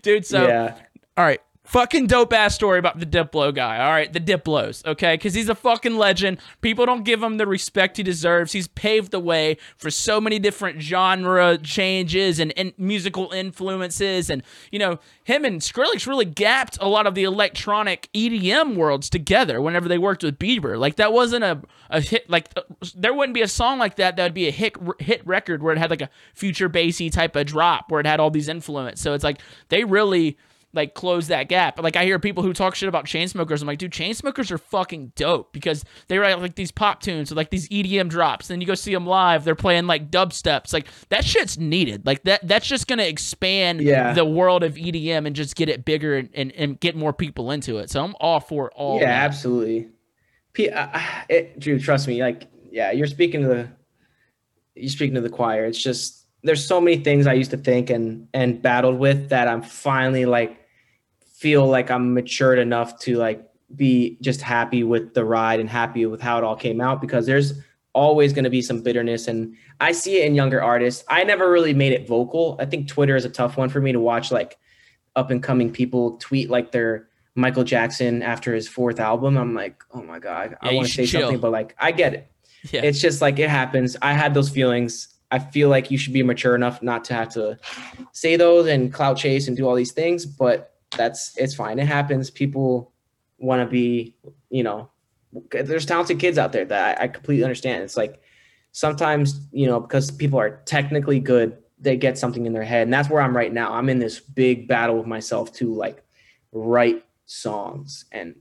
Dude, so, yeah. All right. Fucking dope-ass story about the Diplo guy, all right? The Diplos, okay? Because he's a fucking legend. People don't give him the respect he deserves. He's paved the way for so many different genre changes and musical influences. And, you know, him and Skrillex really gapped a lot of the electronic EDM worlds together whenever they worked with Bieber. Like, that wasn't a hit. Like, there wouldn't be a song like that that would be a hit record where it had, like, a future bassy type of drop where it had all these influence. So it's like they really... like close that gap. Like I hear people who talk shit about Chainsmokers. I'm like, dude, Chainsmokers are fucking dope because they write like these pop tunes with like these EDM drops. Then you go see them live. They're playing like dubsteps. Like that shit's needed. Like that's just going to expand the world of EDM and just get it bigger and get more people into it. So I'm all for it all. Yeah, now. Absolutely. Drew, trust me. Like, yeah, you're speaking to the choir. It's just, there's so many things I used to think and battled with that I'm finally like, feel like I'm matured enough to like be just happy with the ride and happy with how it all came out, because there's always going to be some bitterness. And I see it in younger artists. I never really made it vocal. I think Twitter is a tough one for me to watch, like up and coming people tweet like they're Michael Jackson after his 4th album. I'm like, oh my God, I want to say something, but like, I get it. Yeah. It's just like, it happens. I had those feelings. I feel like you should be mature enough not to have to say those and clout chase and do all these things, but it's fine. It happens. People want to be, you know, there's talented kids out there that I completely understand. It's like sometimes, you know, because people are technically good, they get something in their head. And that's where I'm right now. I'm in this big battle with myself to like write songs. And,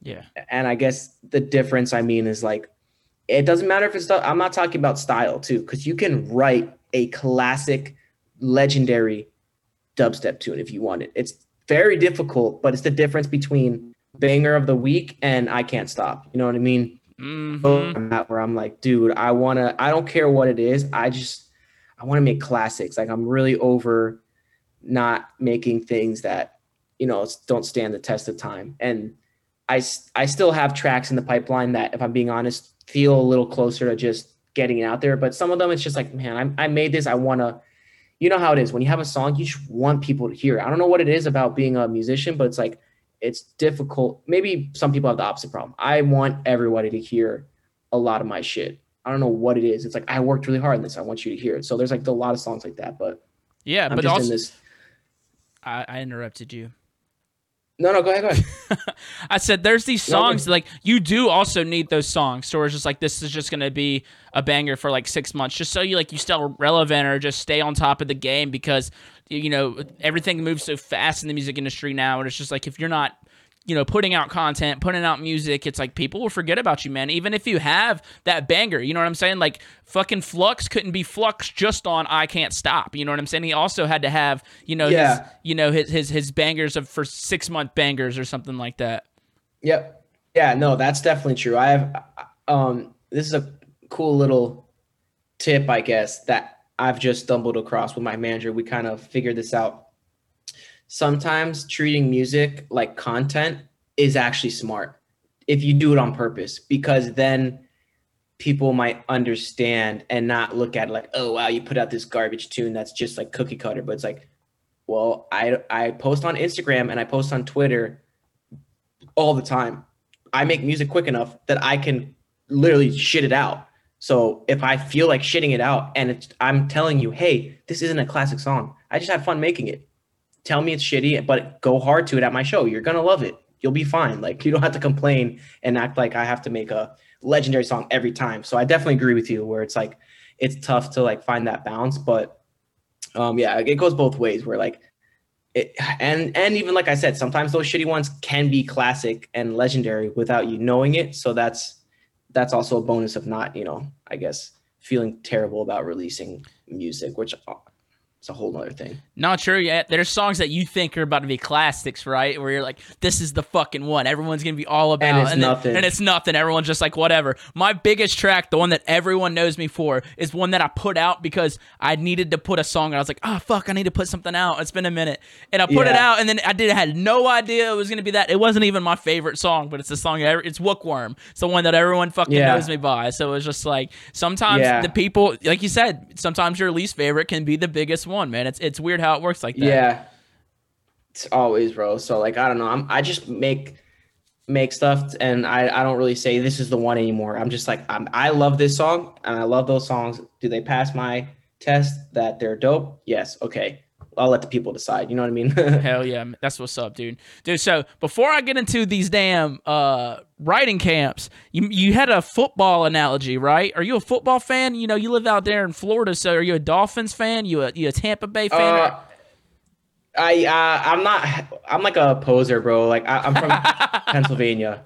and I guess the difference I mean is like, it doesn't matter if it's, I'm not talking about style too, because you can write a classic, legendary dubstep tune if you want it. It's very difficult, but it's the difference between banger of the week and I can't stop. You know what I mean? Mm-hmm. Where I'm like, dude, I don't care what it is. I want to make classics. Like I'm really over not making things that, you know, don't stand the test of time. And I still have tracks in the pipeline that, if I'm being honest, feel a little closer to just getting it out there. But some of them, it's just like, man, I made this. I want to, you know how it is when you have a song, you just want people to hear it. I don't know what it is about being a musician, but it's like, it's difficult. Maybe some people have the opposite problem. I want everybody to hear a lot of my shit. I don't know what it is. It's like, I worked really hard on this. I want you to hear it. So there's like a lot of songs like that, but yeah, I'm but just also, in this. I interrupted you. No, go ahead. I said, there's these songs that, like, you do also need those songs. So it's just like, this is just going to be a banger for like 6 months, just so you like, you stay relevant or just stay on top of the game, because, you know, everything moves so fast in the music industry now. And it's just like, if you're not, you know, putting out content, putting out music, it's like people will forget about you, man. Even if you have that banger, you know what I'm saying? Like fucking Flux couldn't be Flux just on I Can't Stop. You know what I'm saying? He also had to have, you know, his bangers for 6 month bangers or something like that. Yep. Yeah, no, that's definitely true. I have, this is a cool little tip, I guess, that I've just stumbled across with my manager. We kind of figured this out. Sometimes treating music like content is actually smart if you do it on purpose, because then people might understand and not look at it like, oh, wow, you put out this garbage tune that's just like cookie cutter. But it's like, well, I post on Instagram and I post on Twitter all the time. I make music quick enough that I can literally shit it out. So if I feel like shitting it out and I'm telling you, hey, this isn't a classic song, I just had fun making it. Tell me it's shitty, but go hard to it at my show. You're going to love it. You'll be fine. Like, you don't have to complain and act like I have to make a legendary song every time. So I definitely agree with you where it's like, it's tough to like find that balance, but yeah, it goes both ways where like it, and even like I said, sometimes those shitty ones can be classic and legendary without you knowing it. So that's also a bonus of not, you know, I guess feeling terrible about releasing music, which It's a whole other thing. Not sure yet. There's songs that you think are about to be classics, right? Where you're like, this is the fucking one. Everyone's going to be all about. And it's nothing. And it's nothing. Everyone's just like, whatever. My biggest track, the one that everyone knows me for, is one that I put out because I needed to put a song. And I was like, oh, fuck, I need to put something out. It's been a minute. And I put it out, and then I had no idea it was going to be that. It wasn't even my favorite song, but it's a song. It's Wookworm. It's the one that everyone fucking knows me by. So it's just like, sometimes the people, like you said, sometimes your least favorite can be the biggest one, man. It's weird how it works like that. Yeah, it's always, bro. So like, I don't know, I just make stuff, and I don't really say this is the one anymore. I'm just like, I love this song, and I love those songs. Do they pass my test that they're dope? Yes. Okay, I'll let the people decide. You know what I mean? Hell yeah, that's what's up, dude. So before I get into these damn writing camps, you had a football analogy, right? Are you a football fan? You know, you live out there in Florida, so are you a Dolphins fan? You a Tampa Bay fan? I'm not. I'm like a poser, bro. Like I'm from Pennsylvania.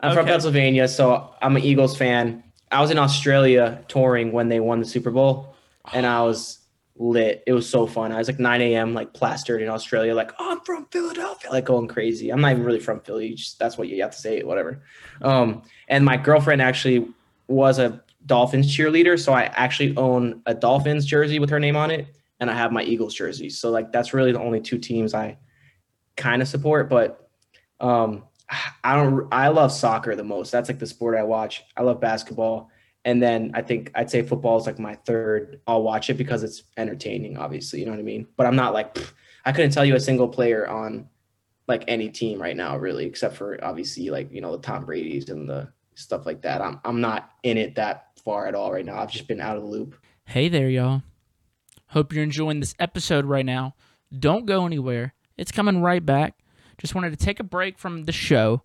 From Pennsylvania, so I'm an Eagles fan. I was in Australia touring when they won the Super Bowl, and I was lit. It was so fun. I was like 9 a.m. like plastered in Australia, like, oh, I'm from Philadelphia, like going crazy. I'm not even really from Philly. That's what you have to say, whatever. And my girlfriend actually was a Dolphins cheerleader, so I actually own a Dolphins jersey with her name on it, and I have my Eagles jersey. So like, that's really the only two teams I kind of support. But I love soccer the most. That's like the sport I watch. I love basketball. And then I think I'd say football is like my third. I'll watch it because it's entertaining, obviously. You know what I mean? But I'm not like, I couldn't tell you a single player on like any team right now, really, except for obviously like, you know, the Tom Brady's and the stuff like that. I'm not in it that far at all right now. I've just been out of the loop. Hey there, y'all. Hope you're enjoying this episode right now. Don't go anywhere. It's coming right back. Just wanted to take a break from the show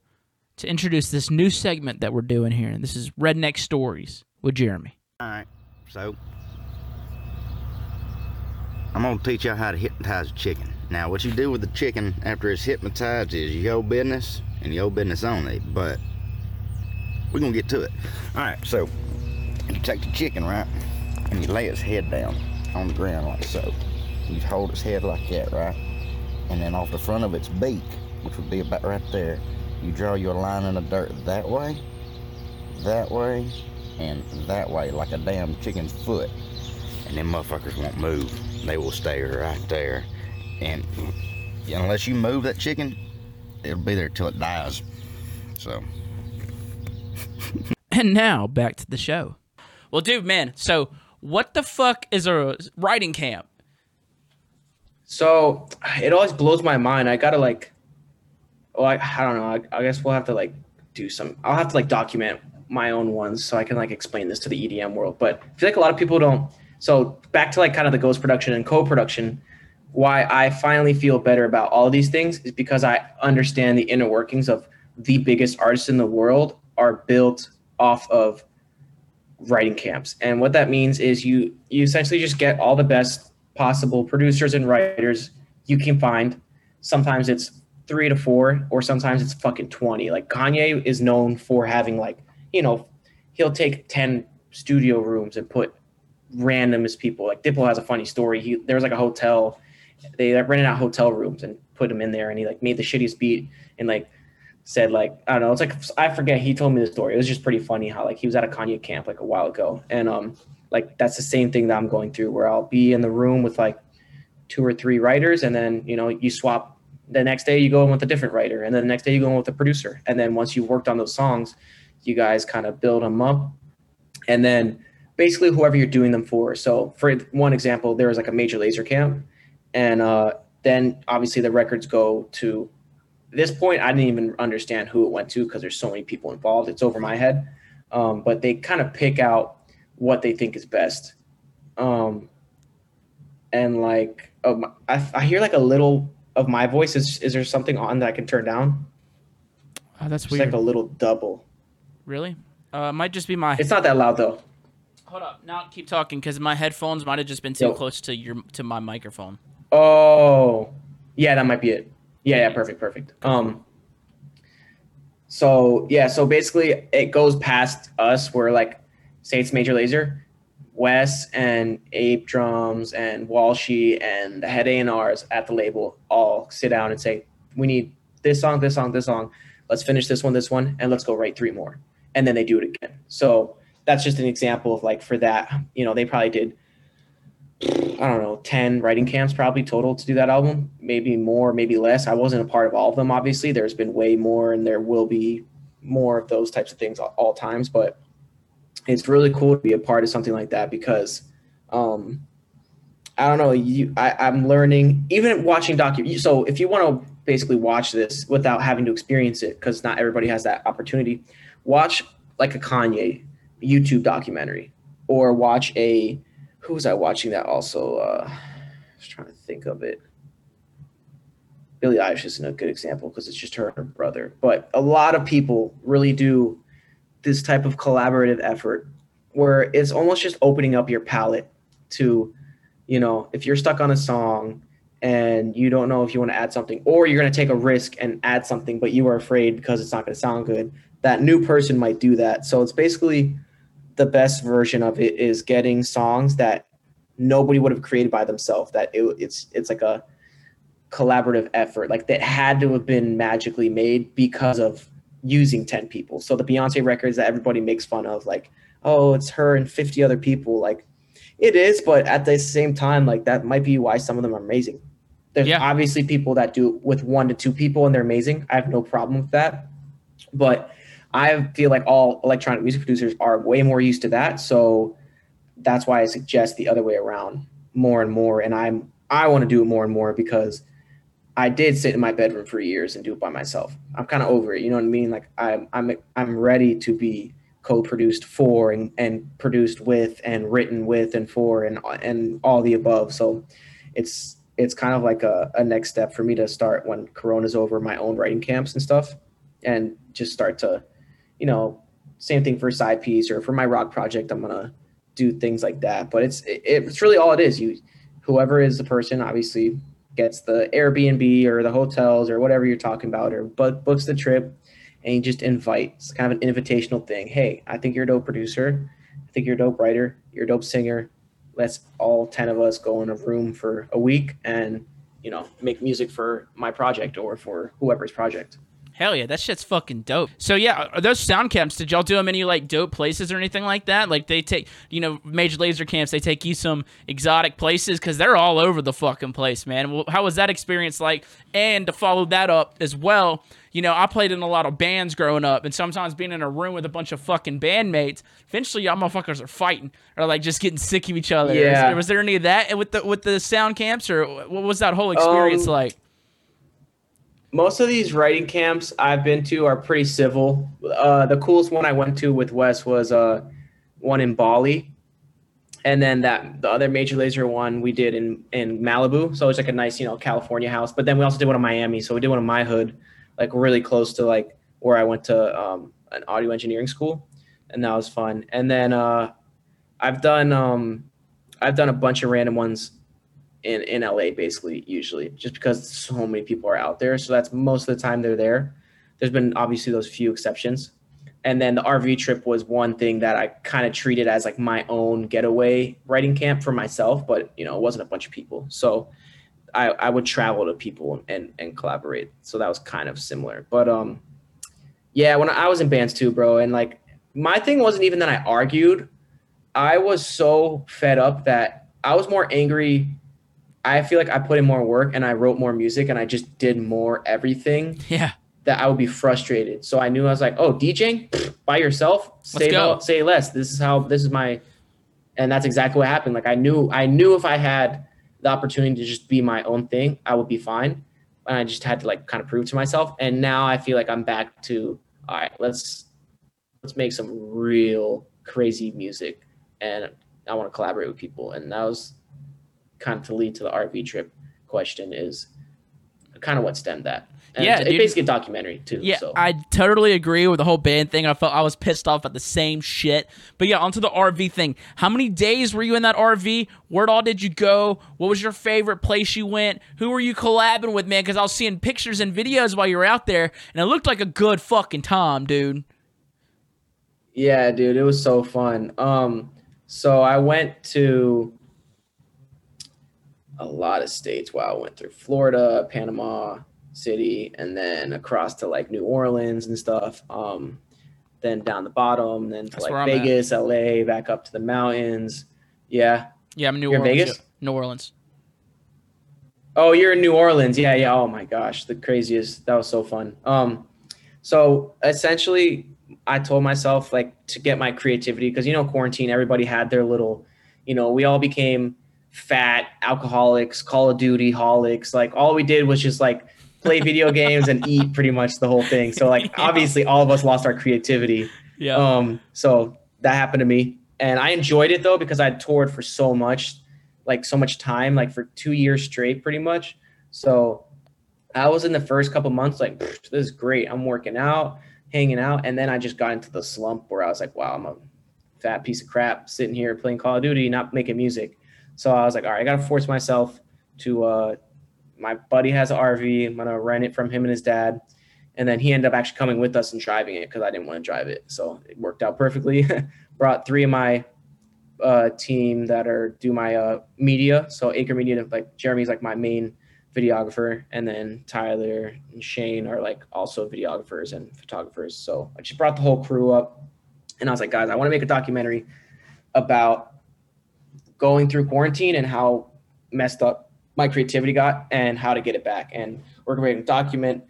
to introduce this new segment that we're doing here. And this is Redneck Stories with Jeremy. All right, so I'm gonna teach y'all how to hypnotize a chicken. Now, what you do with the chicken after it's hypnotized is your business and your business only, but we're gonna get to it. All right, so you take the chicken, right, and you lay its head down on the ground like so. You hold its head like that, right, and then off the front of its beak, which would be about right there, you draw your line in the dirt that way, and that way, like a damn chicken's foot. And them motherfuckers won't move. They will stay right there. And unless you move that chicken, it'll be there till it dies. So. And now, back to the show. Well, dude, man, so what the fuck is a writing camp? So, it always blows my mind. I gotta like, well, I don't know. I guess we'll have to like do some, I'll have to like document my own ones so I can like explain this to the EDM world. But I feel like a lot of people don't. So back to like kind of the ghost production and co-production, why I finally feel better about all these things is because I understand the inner workings of the biggest artists in the world are built off of writing camps. And what that means is you essentially just get all the best possible producers and writers you can find. Sometimes it's 3 to 4, or sometimes it's fucking 20. Like Kanye is known for having like, you know, he'll take 10 studio rooms and put randomest people. Like Diplo has a funny story. There was like a hotel. They rented out hotel rooms and put him in there, and he like made the shittiest beat and like said like, I don't know. It's like, I forget. He told me the story. It was just pretty funny how like he was at a Kanye camp like a while ago. And like that's the same thing that I'm going through, where I'll be in the room with like 2 or 3 writers, and then, you know, you swap. The next day you go in with a different writer, and then the next day you go in with a producer. And then once you worked on those songs, you guys kind of build them up, and then basically whoever you're doing them for. So for one example, there was like a Major Lazer camp, and then obviously the records go to this point. I didn't even understand who it went to because there's so many people involved. It's over my head, but they kind of pick out what they think is best. And like, I hear like a little of my voice. Is there something on that I can turn down? Oh, that's just weird. Like a little double. Really? Might just be my... It's not that loud, though. Hold up. Now keep talking, because my headphones might have just been too close to my microphone. Oh. Yeah, that might be it. Yeah, perfect. So basically it goes past us where, like, say it's Major Lazer. Wes and Abe Drums and Walshy and the head A&Rs at the label all sit down and say, we need this song, this song, this song. Let's finish this one, and let's go write three more. And then they do it again. So that's just an example of like for that, you know, they probably did, I don't know, 10 writing camps probably total to do that album, maybe more, maybe less. I wasn't a part of all of them, obviously. There's been way more, and there will be more of those types of things all times. But it's really cool to be a part of something like that because, I don't know, I'm learning, even watching documentaries. So if you want to basically watch this without having to experience it, because not everybody has that opportunity, watch like a Kanye YouTube documentary, or watch a, who was I watching that also? I was trying to think of it. Billie Eilish isn't a good example because it's just her and her brother. But a lot of people really do this type of collaborative effort where it's almost just opening up your palette to, you know, if you're stuck on a song and you don't know if you want to add something, or you're going to take a risk and add something, but you are afraid because it's not going to sound good, that new person might do that. So it's basically the best version of it is getting songs that nobody would have created by themselves, that it's like a collaborative effort, like that had to have been magically made because of using 10 people. So the Beyonce records that everybody makes fun of, like, oh, it's her and 50 other people. Like it is, but at the same time, like that might be why some of them are amazing. There's obviously people that do with 1 to 2 people and they're amazing. I have no problem with that, but I feel like all electronic music producers are way more used to that. So that's why I suggest the other way around more and more. And I want to do it more and more because I did sit in my bedroom for years and do it by myself. I'm kind of over it. You know what I mean? Like I'm ready to be co-produced for and produced with and written with and for and all the above. So it's kind of like a next step for me to start when Corona's over, my own writing camps and stuff, and just start to, you know, same thing for Side Piece or for my rock project. I'm gonna do things like that, but it's really all it is. You, whoever is the person, obviously gets the Airbnb or the hotels or whatever you're talking about, or books the trip, and you just invite. It's kind of an invitational thing. Hey, I think you're a dope producer. I think you're a dope writer. You're a dope singer. Let's all 10 of us go in a room for a week and, you know, make music for my project or for whoever's project. Hell yeah, that shit's fucking dope. So yeah, are those sound camps, did y'all do them any like dope places or anything like that? Like they take, you know, major laser camps, they take you some exotic places because they're all over the fucking place, man. Well, how was that experience like? And to follow that up as well, you know, I played in a lot of bands growing up, and sometimes being in a room with a bunch of fucking bandmates, eventually y'all motherfuckers are fighting or like just getting sick of each other. Yeah. Was there any of that with the sound camps, or what was that whole experience like? Most of these writing camps I've been to are pretty civil. The coolest one I went to with Wes was one in Bali. And then the other major laser one we did in Malibu. So it's like a nice, you know, California house. But then we also did one in Miami. So we did one in my hood, like really close to like where I went to an audio engineering school. And that was fun. And then I've done a bunch of random ones in LA, basically, usually, just because so many people are out there. So that's most of the time they're there. There's been obviously those few exceptions. And then the RV trip was one thing that I kind of treated as like my own getaway writing camp for myself, but you know, it wasn't a bunch of people. So I would travel to people and collaborate. So that was kind of similar. But yeah, when I was in bands too, bro, and like my thing wasn't even that I argued. I was so fed up that I was more angry. I feel like I put in more work and I wrote more music and I just did more everything. Yeah, that I would be frustrated. So I knew, I was like, oh, DJing by yourself, say less. And that's exactly what happened. Like I knew if I had the opportunity to just be my own thing, I would be fine. And I just had to like kind of prove to myself. And now I feel like I'm back to, all right, let's make some real crazy music. And I want to collaborate with people. And that was, kind of to lead to the RV trip question, is kind of what stemmed that. And yeah, it's basically a documentary too. Yeah, so. I totally agree with the whole band thing. I felt I was pissed off at the same shit. But yeah, onto the RV thing. How many days were you in that RV? Where all did you go? What was your favorite place you went? Who were you collabing with, man? Because I was seeing pictures and videos while you were out there, and it looked like a good fucking time, dude. Yeah, dude, it was so fun. So I went to a lot of states. Wow, I went through Florida, Panama City, and then across to like New Orleans and stuff. Then down the bottom, then to like Vegas, LA, back up to the mountains. Yeah. Yeah, I'm in New Orleans. You're in Vegas? New Orleans. Oh, you're in New Orleans. Yeah, yeah. Oh my gosh, the craziest. That was so fun. So essentially, I told myself like to get my creativity because, you know, quarantine, everybody had their little, you know, we all became fat alcoholics, Call of Duty holics. Like all we did was just like play video games and eat pretty much the whole thing. So like, obviously all of us lost our creativity. Yeah. So that happened to me and I enjoyed it though, because I toured for so much, like so much time, like for 2 years straight, pretty much. So I was in the first couple months, like, this is great. I'm working out, hanging out. And then I just got into the slump where I was like, wow, I'm a fat piece of crap sitting here playing Call of Duty, not making music. So I was like, all right, I got to force myself to, my buddy has an RV. I'm going to rent it from him and his dad. And then he ended up actually coming with us and driving it because I didn't want to drive it. So it worked out perfectly. Brought three of my team that are do my media. So Acre Media, like Jeremy's like my main videographer, and then Tyler and Shane are like also videographers and photographers. So I just brought the whole crew up and I was like, guys, I want to make a documentary about going through quarantine and how messed up my creativity got and how to get it back. And we're going to document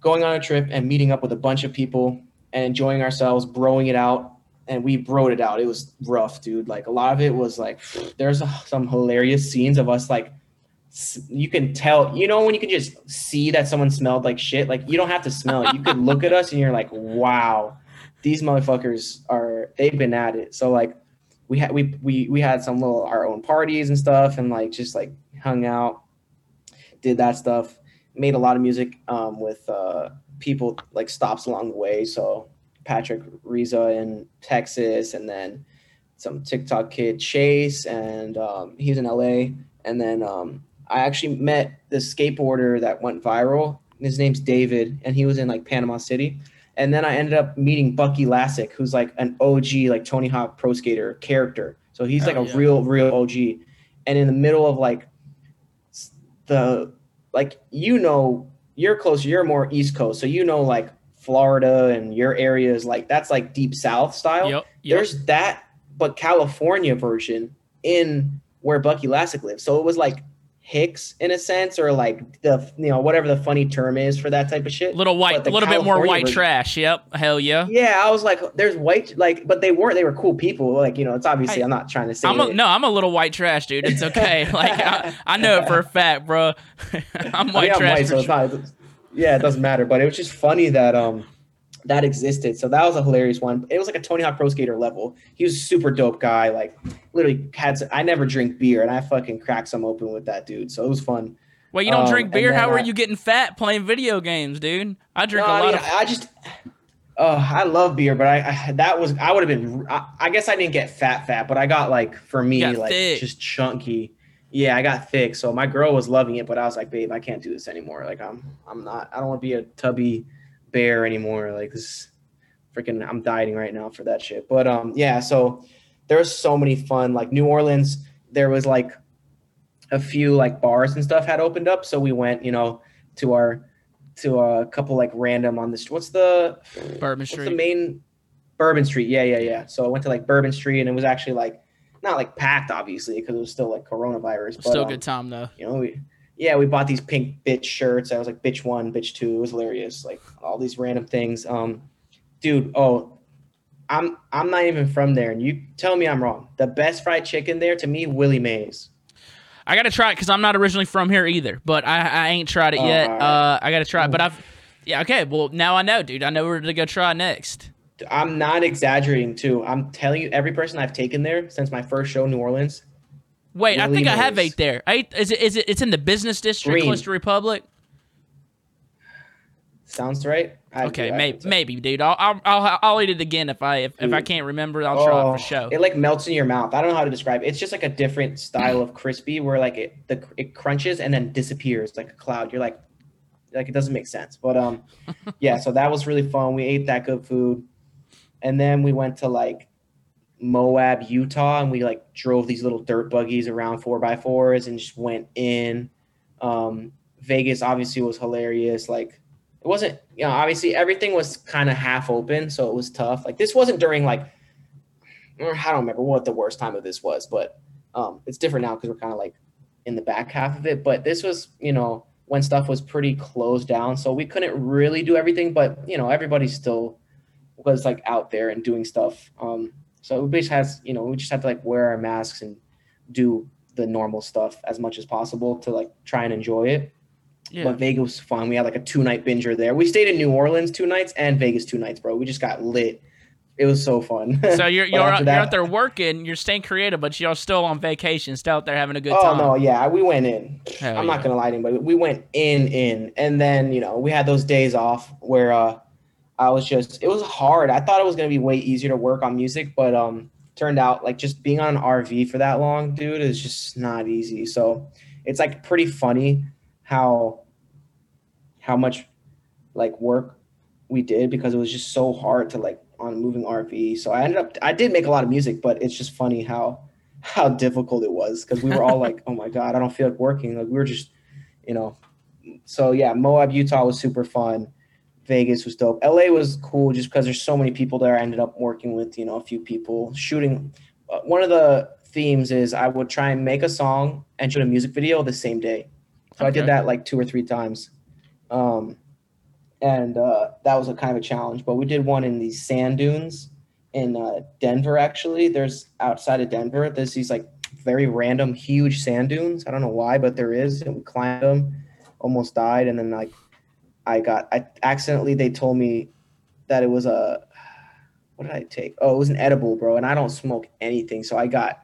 going on a trip and meeting up with a bunch of people and enjoying ourselves, broing it out. And we broed it out. It was rough, dude. Like a lot of it was like, there's some hilarious scenes of us like, you can tell, you know, when you can just see that someone smelled like shit, like you don't have to smell it. You could look at us and you're like, wow, these motherfuckers are, they've been at it. So like we had some little, our own parties and stuff and like, just like hung out, did that stuff, made a lot of music, with, people like stops along the way. So Patrick Reza in Texas and then some TikTok kid Chase and, he's in LA. And then, I actually met this skateboarder that went viral. His name's David, and he was in like Panama City. And then I ended up meeting Bucky Lasek, who's like an OG, like Tony Hawk pro skater character. So he's like real OG. And in the middle of like the, like, you know, you're closer, you're more East Coast. So, you know, like Florida and your areas, like that's like deep South style. Yep. There's that, but California version in where Bucky Lasek lives. So it was like Hicks in a sense, or like the, you know, whatever the funny term is for that type of shit. A little bit more white trash. Yep. Hell yeah. Yeah. I was like, there's white, like, but they were cool people. Like, you know, it's obviously, I'm not trying to say I'm a little white trash, dude. It's okay. Like I know it for a fact, bro. I'm white, so it doesn't matter, but it was just funny that, that existed. So that was a hilarious one. It was like a Tony Hawk pro skater level. He was a super dope guy. Like literally I never drink beer and I fucking cracked some open with that dude. So it was fun. Well, you don't drink beer. How are you getting fat playing video games, dude? I love beer, but I guess I didn't get fat, but I got like, for me, like thick. Just chunky. Yeah, I got thick. So my girl was loving it, but I was like, babe, I can't do this anymore. Like I don't want to be a tubby bear anymore. Like this freaking, I'm dieting right now for that shit. But yeah, so there's so many fun, like New Orleans, there was like a few like bars and stuff had opened up. So we went, you know, to a couple like random on this, Bourbon Street. Yeah. So I went to like Bourbon Street and it was actually like, not like packed obviously, because it was still like coronavirus. But, still a good time though. You know, we bought these pink bitch shirts. I was like, bitch one, bitch two. It was hilarious. Like all these random things. Dude, I'm not even from there. And you tell me I'm wrong. The best fried chicken there to me, Willie Mays. I got to try it because I'm not originally from here either. But I ain't tried it yet. Right. I got to try it. But okay. Well, now I know, dude. I know where to go try next. I'm not exaggerating too. I'm telling you, every person I've taken there since my first show, New Orleans, wait, Willie I think Mays. I have ate there. It's in the business district, Green. Close to Republic. Sounds right. Maybe, dude. I'll eat it again if I can't remember. I'll try it for show. It like melts in your mouth. I don't know how to describe it. It's just like a different style of crispy where like it crunches and then disappears like a cloud. You're like it doesn't make sense. But yeah, so that was really fun. We ate that good food, and then we went to like Moab, Utah, and we like drove these little dirt buggies around 4x4s and just went in. Vegas obviously was hilarious. Like, it wasn't, you know, obviously everything was kind of half open, so it was tough. Like, this wasn't during like, I don't remember what the worst time of this was, but it's different now because we're kind of like in the back half of it. But this was, you know, when stuff was pretty closed down, so we couldn't really do everything, but you know, everybody still was like out there and doing stuff. So we just has, you know, we just had to like wear our masks and do the normal stuff as much as possible to like try and enjoy it. Yeah. But Vegas was fun. We had like a 2-night binger there. We stayed in New Orleans 2 nights and Vegas 2 nights, bro. We just got lit. It was so fun. So you're out there working, you're staying creative, but you're still on vacation, still out there having a good time. Oh, no, yeah. We went in. Hell, I'm not going to lie to anybody. We went in. And then, you know, we had those days off where I was just – it was hard. I thought it was going to be way easier to work on music, but turned out, like, just being on an RV for that long, dude, is just not easy. So it's, like, pretty funny how much, like, work we did because it was just so hard to, like, on a moving RV. So I did make a lot of music, but it's just funny how difficult it was because we were all like, oh my God, I don't feel like working. Like, we were just, you know. So yeah, Moab, Utah was super fun. Vegas was dope. LA was cool just because there's so many people there. I ended up working with, you know, a few people shooting. One of the themes is I would try and make a song and shoot a music video the same day. So okay. I did that like 2 or 3 times. And that was a kind of a challenge, but we did one in these sand dunes in Denver, actually. There's outside of Denver, there's these like very random huge sand dunes. I don't know why, but there is. And we climbed them, almost died. And then like I accidentally, they told me that it was a, what did I take? Oh, it was an edible, bro. And I don't smoke anything. So I got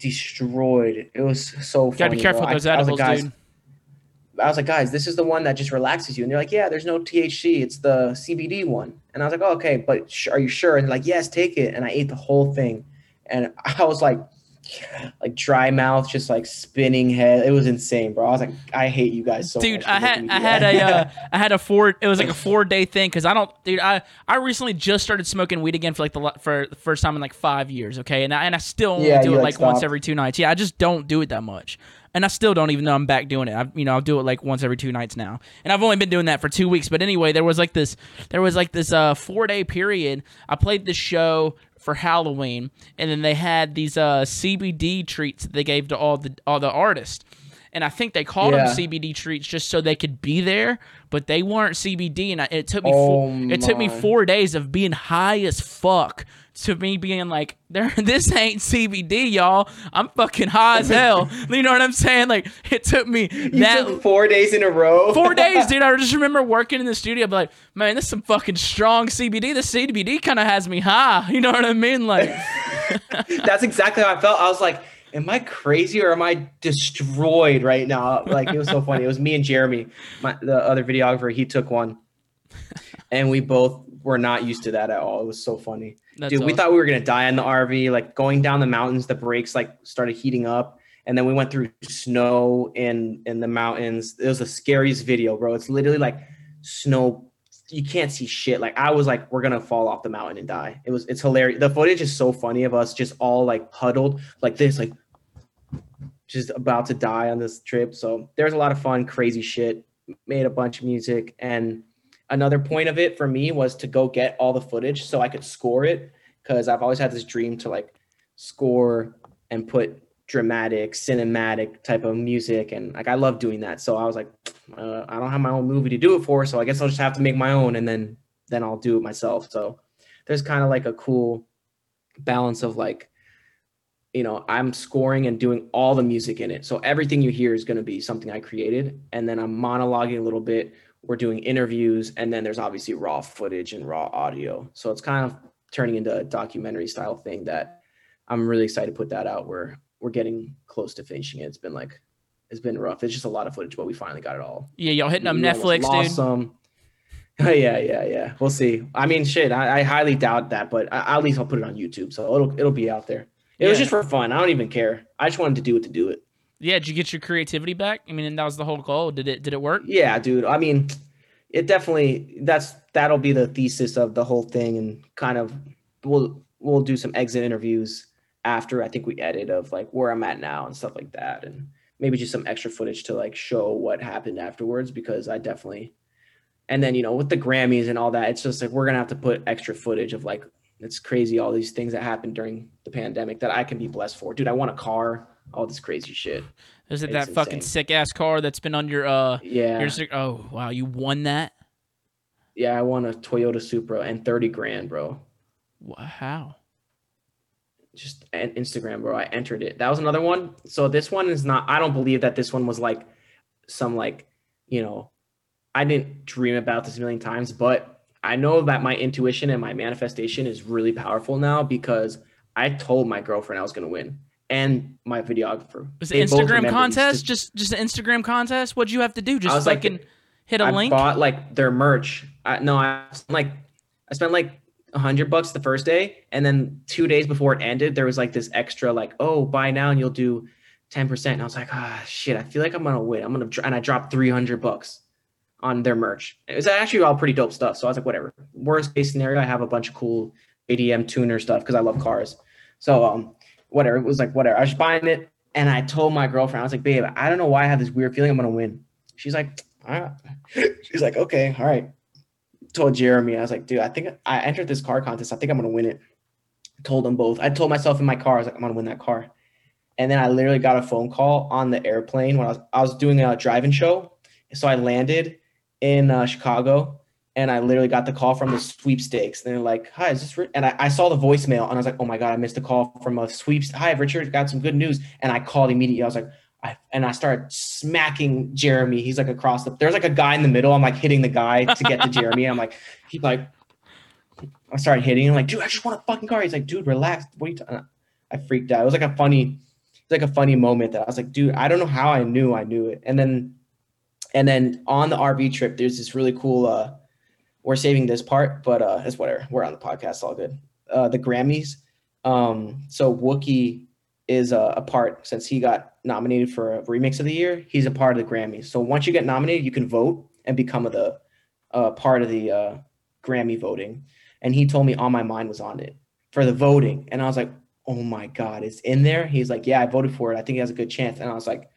destroyed. It was so funny. You gotta be careful with those edibles, dude. I was like, guys, this is the one that just relaxes you. And they're like, yeah, there's no THC. It's the CBD one. And I was like, oh, okay, but are you sure? And they're like, yes, take it. And I ate the whole thing. And I was like dry mouth, just like spinning head. It was insane, bro. I was like, I hate you guys so much. Dude, it was like a 4-day thing. Cause I recently just started smoking weed again for the first time in like 5 years. Okay. And I still only do it like once every 2 nights. Yeah. I just don't do it that much. And I still don't even know I'm back doing it. I'll do it like once every 2 nights now. And I've only been doing that for 2 weeks. But anyway, there was like this 4-day period. I played this show for Halloween, and then they had these CBD treats that they gave to all the artists. And I think they called them CBD treats just so they could be there, but they weren't CBD. And it took me 4 days of being high as fuck to me being like, this ain't CBD, y'all. I'm fucking high as hell. You know what I'm saying? Like, it took me that. You took 4 days in a row? 4 days, dude. I just remember working in the studio. I'd be like, man, this is some fucking strong CBD. This CBD kind of has me high. You know what I mean? Like, that's exactly how I felt. I was like, am I crazy or am I destroyed right now? Like, it was so funny. It was me and Jeremy, the other videographer. He took one, and we both were not used to that at all. It was so funny. That's dude, awesome. We thought we were going to die in the RV. Like, going down the mountains, the brakes, like, started heating up. And then we went through snow in the mountains. It was the scariest video, bro. It's literally, like, snow. You can't see shit. Like, I was like, we're going to fall off the mountain and die. It's hilarious. The footage is so funny of us just all, like, huddled like this, like, just about to die on this trip. So there's a lot of fun, crazy shit, made a bunch of music. And another point of it for me was to go get all the footage so I could score it. Cause I've always had this dream to like score and put dramatic, cinematic type of music. And like, I love doing that. So I was like, I don't have my own movie to do it for. So I guess I'll just have to make my own, and then I'll do it myself. So there's kind of like a cool balance of like, you know, I'm scoring and doing all the music in it. So everything you hear is going to be something I created. And then I'm monologuing a little bit. We're doing interviews. And then there's obviously raw footage and raw audio. So it's kind of turning into a documentary style thing that I'm really excited to put that out. We're getting close to finishing it. It's been rough. It's just a lot of footage, but we finally got it all. Yeah, y'all hitting up Netflix, dude. Some. Yeah. We'll see. I mean, shit, I highly doubt that, but at least I'll put it on YouTube. So it'll be out there. It was just for fun. I don't even care. I just wanted to do it to do it. Yeah, did you get your creativity back? I mean, and that was the whole goal. Did it work? Yeah, dude. I mean, it definitely that'll be the thesis of the whole thing, and kind of we'll we'll do some exit interviews after I think we edit of like where I'm at now and stuff like that. And maybe just some extra footage to like show what happened afterwards, because I definitely, and then, you know, with the Grammys and all that, it's just like, we're going to have to put extra footage of like, it's crazy, all these things that happened during the pandemic that I can be blessed for. Dude, I want a car, all this crazy shit. Is it that insane. Fucking sick ass car that's been on your, yeah. Oh, wow. You won that? Yeah. I won a Toyota Supra and $30,000, bro. Wow. Just an Instagram, bro. I entered it. That was another one. So this one is not, I don't believe that this one was like some like, you know, I didn't dream about this a million times, but I know that my intuition and my manifestation is really powerful now, because I told my girlfriend I was going to win and my videographer. Was it Instagram contest? Just an Instagram contest? What'd you have to do? Just fucking like, hit a link? I bought like their merch. I spent like $100 the first day, and then 2 days before it ended there was like this extra like, oh, buy now and you'll do 10%, and I was like, ah, shit, I feel like I'm gonna win, and I dropped $300 on their merch. It was actually all pretty dope stuff, so I was like, whatever, worst case scenario, I have a bunch of cool ADM tuner stuff because I love cars, so whatever, it was like whatever, I was buying it. And I told my girlfriend, I was like, babe, I don't know why I have this weird feeling I'm gonna win. She's like, all right. She's like, okay, all right. Told Jeremy, I was like, dude, I think I entered this car contest. I think I'm going to win it. I told them both. I told myself in my car, I was like, I'm going to win that car. And then I literally got a phone call on the airplane when I was doing a drive-in show. So I landed in Chicago, and I literally got the call from the sweepstakes. And they're like, hi, is this Rich? And I saw the voicemail, and I was like, oh my God, I missed a call from a sweeps. Hi, Richard, got some good news. And I called immediately. I was like, and I started smacking Jeremy. He's like across there's like a guy in the middle. I'm like hitting the guy to get to Jeremy. I'm like, he's like, I started hitting him. I'm like, dude, I just want a fucking car. He's like, dude, relax. What are you talking? I freaked out. It was like a funny moment that I was like, dude, I don't know how I knew it. And then on the RV trip, there's this really cool, we're saving this part, but, it's whatever. We're on the podcast. It's all good. The Grammys. So Wookiee is a part, since he got nominated for a remix of the year, he's a part of the Grammys. So once you get nominated, you can vote and become part of the Grammy voting. And he told me On My Mind was on it for the voting. And I was like, oh my God, it's in there. He's like, yeah, I voted for it. I think it has a good chance. And I was like,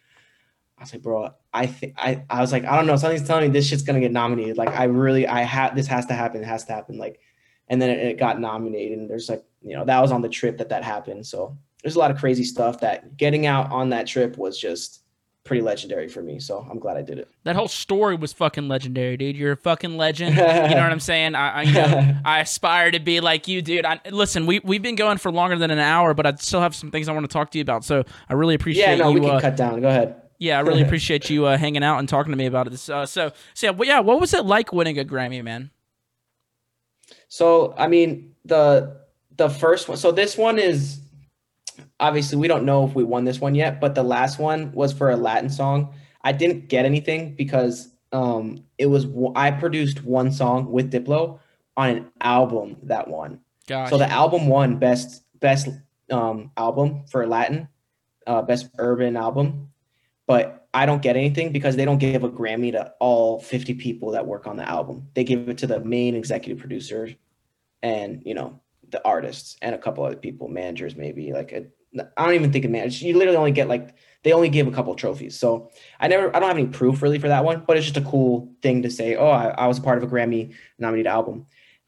bro, I don't know. Something's telling me this shit's going to get nominated. Like, this has to happen. It has to happen. Like, and then it got nominated, and there's like, you know, that was on the trip that happened. So there's a lot of crazy stuff that getting out on that trip was just pretty legendary for me. So I'm glad I did it. That whole story was fucking legendary, dude. You're a fucking legend. You know what I'm saying? I aspire to be like you, dude. Listen, we've been going for longer than an hour, but I still have some things I want to talk to you about. So I really appreciate you. Yeah, no, we can cut down. Go ahead. Yeah, I really appreciate you hanging out and talking to me about this. So, what was it like winning a Grammy, man? So, I mean, the first one. So this one is... obviously, we don't know if we won this one yet, but the last one was for a Latin song. I didn't get anything because I produced one song with Diplo on an album that won. Gosh. So the album won best album for Latin, best urban album. But I don't get anything because they don't give a Grammy to all 50 people that work on the album. They give it to the main executive producer and, you know, the artists and a couple other people, managers maybe. I don't even think a manager. You literally only get they only give a couple of trophies. So I don't have any proof really for that one, but it's just a cool thing to say, oh, I was a part of a Grammy nominated album.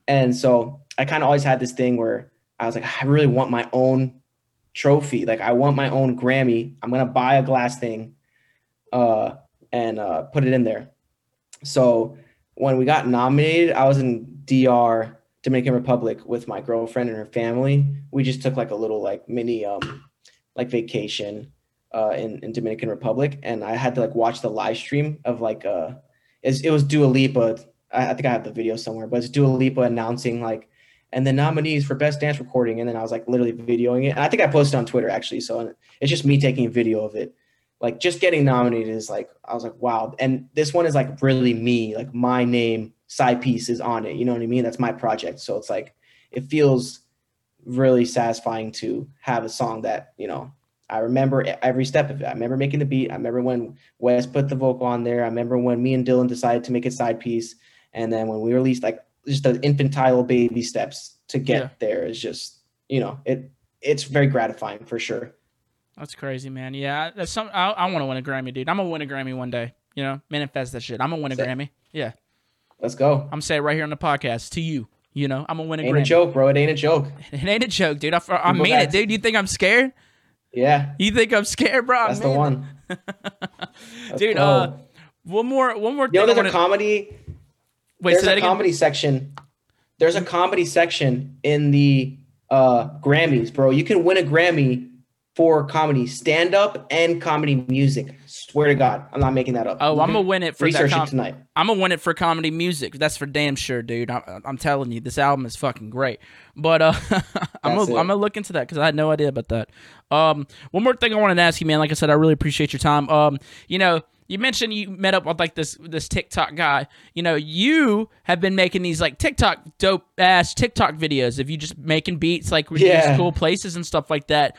And so I kind of always had this thing where I was like, I really want my own trophy. Like, I want my own Grammy. I'm going to buy a glass thing and put it in there. So when we got nominated, I was in Dominican Republic with my girlfriend and her family. We just took like a little like mini vacation in Dominican Republic, and I had to like watch the live stream of like it was Dua Lipa. I think I have the video somewhere, but it's Dua Lipa announcing like, and the nominees for Best Dance Recording, and then I was like literally videoing it. And I think I posted on Twitter actually, so it's just me taking a video of it. Like, just getting nominated is like, I was like, wow. And this one is like really me, like my name, Side Piece, is on it. You know what I mean? That's my project. So it's like, it feels really satisfying to have a song that, you know, I remember every step of it. I remember making the beat. I remember when Wes put the vocal on there. I remember when me and Dillon decided to make it Side Piece. And then when we released, like, just the infantile baby steps to get there is just you know, it's very gratifying for sure. That's crazy, man. Yeah, that's some. I want to win a Grammy, dude. I'm gonna win a Grammy one day. You know, manifest that shit. I'm gonna win a Grammy. Yeah, let's go. I'm saying right here on the podcast to you. You know, I'm gonna win a Grammy. Ain't a joke, bro. It ain't a joke. It ain't a joke, dude. I mean it, dude. You think I'm scared? Yeah. You think I'm scared, bro? That's the one. Dude, one more. You know, there's a comedy. Wait, there's a comedy section. There's a comedy section in the Grammys, bro. You can win a Grammy for comedy stand-up and comedy music. Swear to God, I'm not making that up. Oh, I'm gonna win it for research it tonight. I'm gonna win it for comedy music. That's for damn sure, dude. I'm telling you, this album is fucking great. But I'm gonna look into that because I had no idea about that. One more thing I wanted to ask you, man. Like I said, I really appreciate your time. You know, you mentioned you met up with like this TikTok guy. You know, you have been making these like TikTok dope ass TikTok videos of you just making beats like these cool places and stuff like that.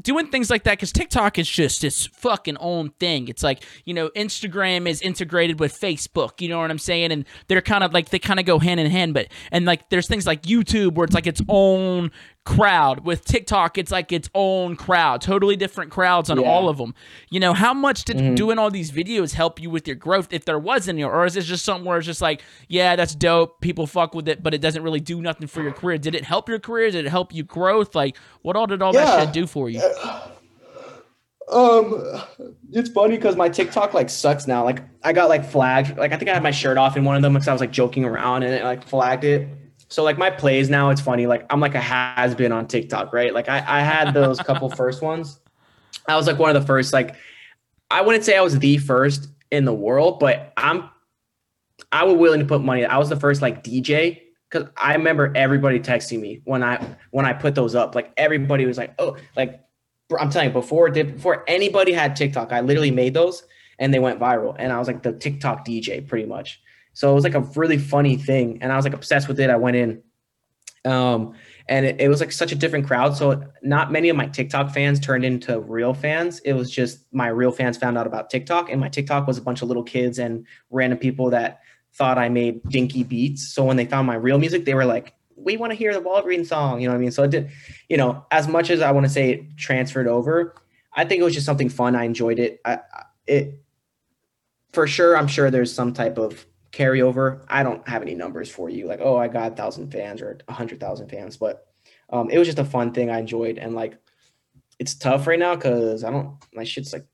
Doing things like that, because TikTok is just its fucking own thing. It's like, you know, Instagram is integrated with Facebook, you know what I'm saying? And they're kind of like, they kind of go hand in hand, and like there's things like YouTube where it's like its own crowd. With TikTok, it's like its own crowd, totally different crowds on all of them. You know, how much did doing all these videos help you with your growth, if there was any, or is it just something where it's just like, yeah, that's dope, people fuck with it, but it doesn't really do nothing for your career? Did it help your career? Did it help you growth? Like, what all did all that shit do for you? It's funny because my TikTok like sucks now. Like I got like flagged. Like I think I had my shirt off in one of them because I was like joking around and it like flagged it. So like my plays now, it's funny. Like I'm like a has-been on TikTok, right? Like I had those couple first ones. I was like one of the first. Like I wouldn't say I was the first in the world, but I was willing to put money. I was the first like DJ. Cause I remember everybody texting me when I put those up. Like everybody was like, "Oh, like I'm telling you, before anybody had TikTok, I literally made those and they went viral." And I was like the TikTok DJ pretty much. So it was like a really funny thing, and I was like obsessed with it. I went in, and it was like such a different crowd. So not many of my TikTok fans turned into real fans. It was just my real fans found out about TikTok, and my TikTok was a bunch of little kids and random people that thought I made dinky beats. So when they found my real music, they were like, "We want to hear the Walgreen song." You know what I mean? So it did, you know, as much as I want to say it transferred over, I think it was just something fun. I enjoyed it. It for sure. I'm sure there's some type of carryover. I don't have any numbers for you. Like, oh, I got 1,000 fans or 100,000 fans, but it was just a fun thing I enjoyed. And like, it's tough right now because my shit's like,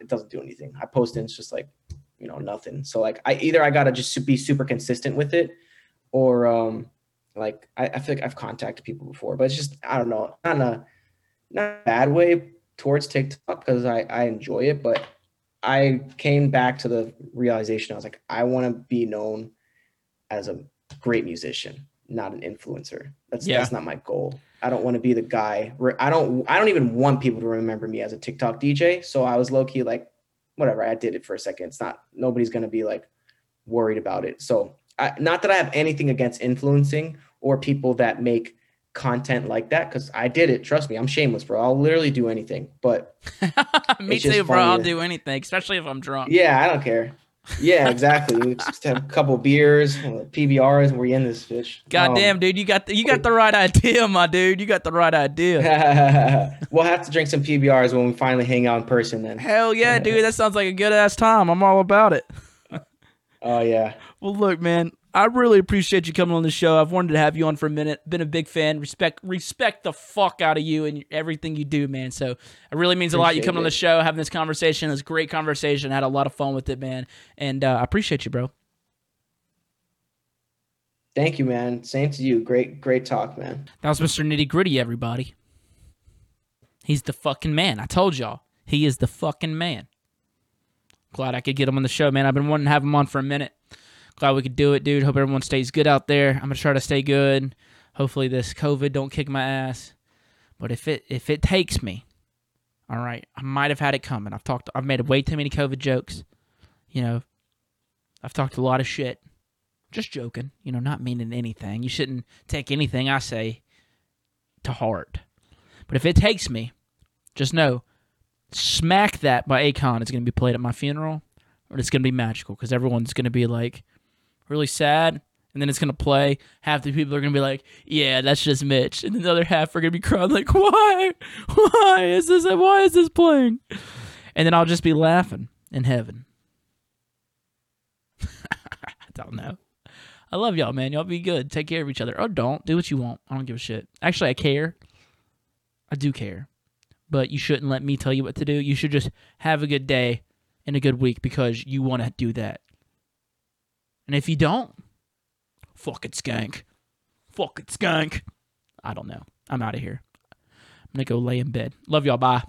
it doesn't do anything. I post and it's just like, you know, nothing. So like I gotta just be super consistent with it, or like I feel like I've contacted people before, but it's just, I don't know, not a bad way towards TikTok because I enjoy it, but I came back to the realization. I was like, I want to be known as a great musician, not an influencer. That's not my goal. I don't want to be the guy where I don't even want people to remember me as a TikTok DJ. So I was low-key like, whatever, I did it for a second. It's not, nobody's going to be like worried about it. So not that I have anything against influencing or people that make content like that, because I did it. Trust me, I'm shameless, bro. I'll literally do anything. But me too, bro. I'll do anything, especially if I'm drunk. Yeah, I don't care. Yeah, exactly. We just have a couple beers, PBRs, and we're in this fish. Goddamn, dude, you got the right idea, my dude. You got the right idea. We'll have to drink some PBRs when we finally hang out in person, then. Hell yeah, dude. That sounds like a good ass time. I'm all about it. Oh yeah. Well, look, man, I really appreciate you coming on the show. I've wanted to have you on for a minute. Been a big fan. Respect the fuck out of you and everything you do, man. So it really means a lot you coming on the show, having this conversation. It was a great conversation. I had a lot of fun with it, man. And I appreciate you, bro. Thank you, man. Same to you. Great talk, man. That was Mr. Nitty Gritty, everybody. He's the fucking man. I told y'all. He is the fucking man. Glad I could get him on the show, man. I've been wanting to have him on for a minute. Glad we could do it, dude. Hope everyone stays good out there. I'm going to try to stay good. Hopefully this COVID don't kick my ass. But if it takes me, all right, I might have had it coming. I've made way too many COVID jokes. You know, I've talked a lot of shit. Just joking. You know, not meaning anything. You shouldn't take anything I say to heart. But if it takes me, just know, Smack That by Akon is going to be played at my funeral, or it's going to be magical because everyone's going to be like really sad and then it's going to play. Half the people are going to be like, yeah, that's just Mitch. And then the other half are going to be crying like, why? Why is this playing? And then I'll just be laughing in heaven. I don't know. I love y'all, man. Y'all be good. Take care of each other. Or don't. Do what you want. I don't give a shit. Actually, I care. I do care. But you shouldn't let me tell you what to do. You should just have a good day and a good week because you want to do that. And if you don't, fucking skank. Fucking skank. I don't know. I'm out of here. I'm going to go lay in bed. Love y'all. Bye.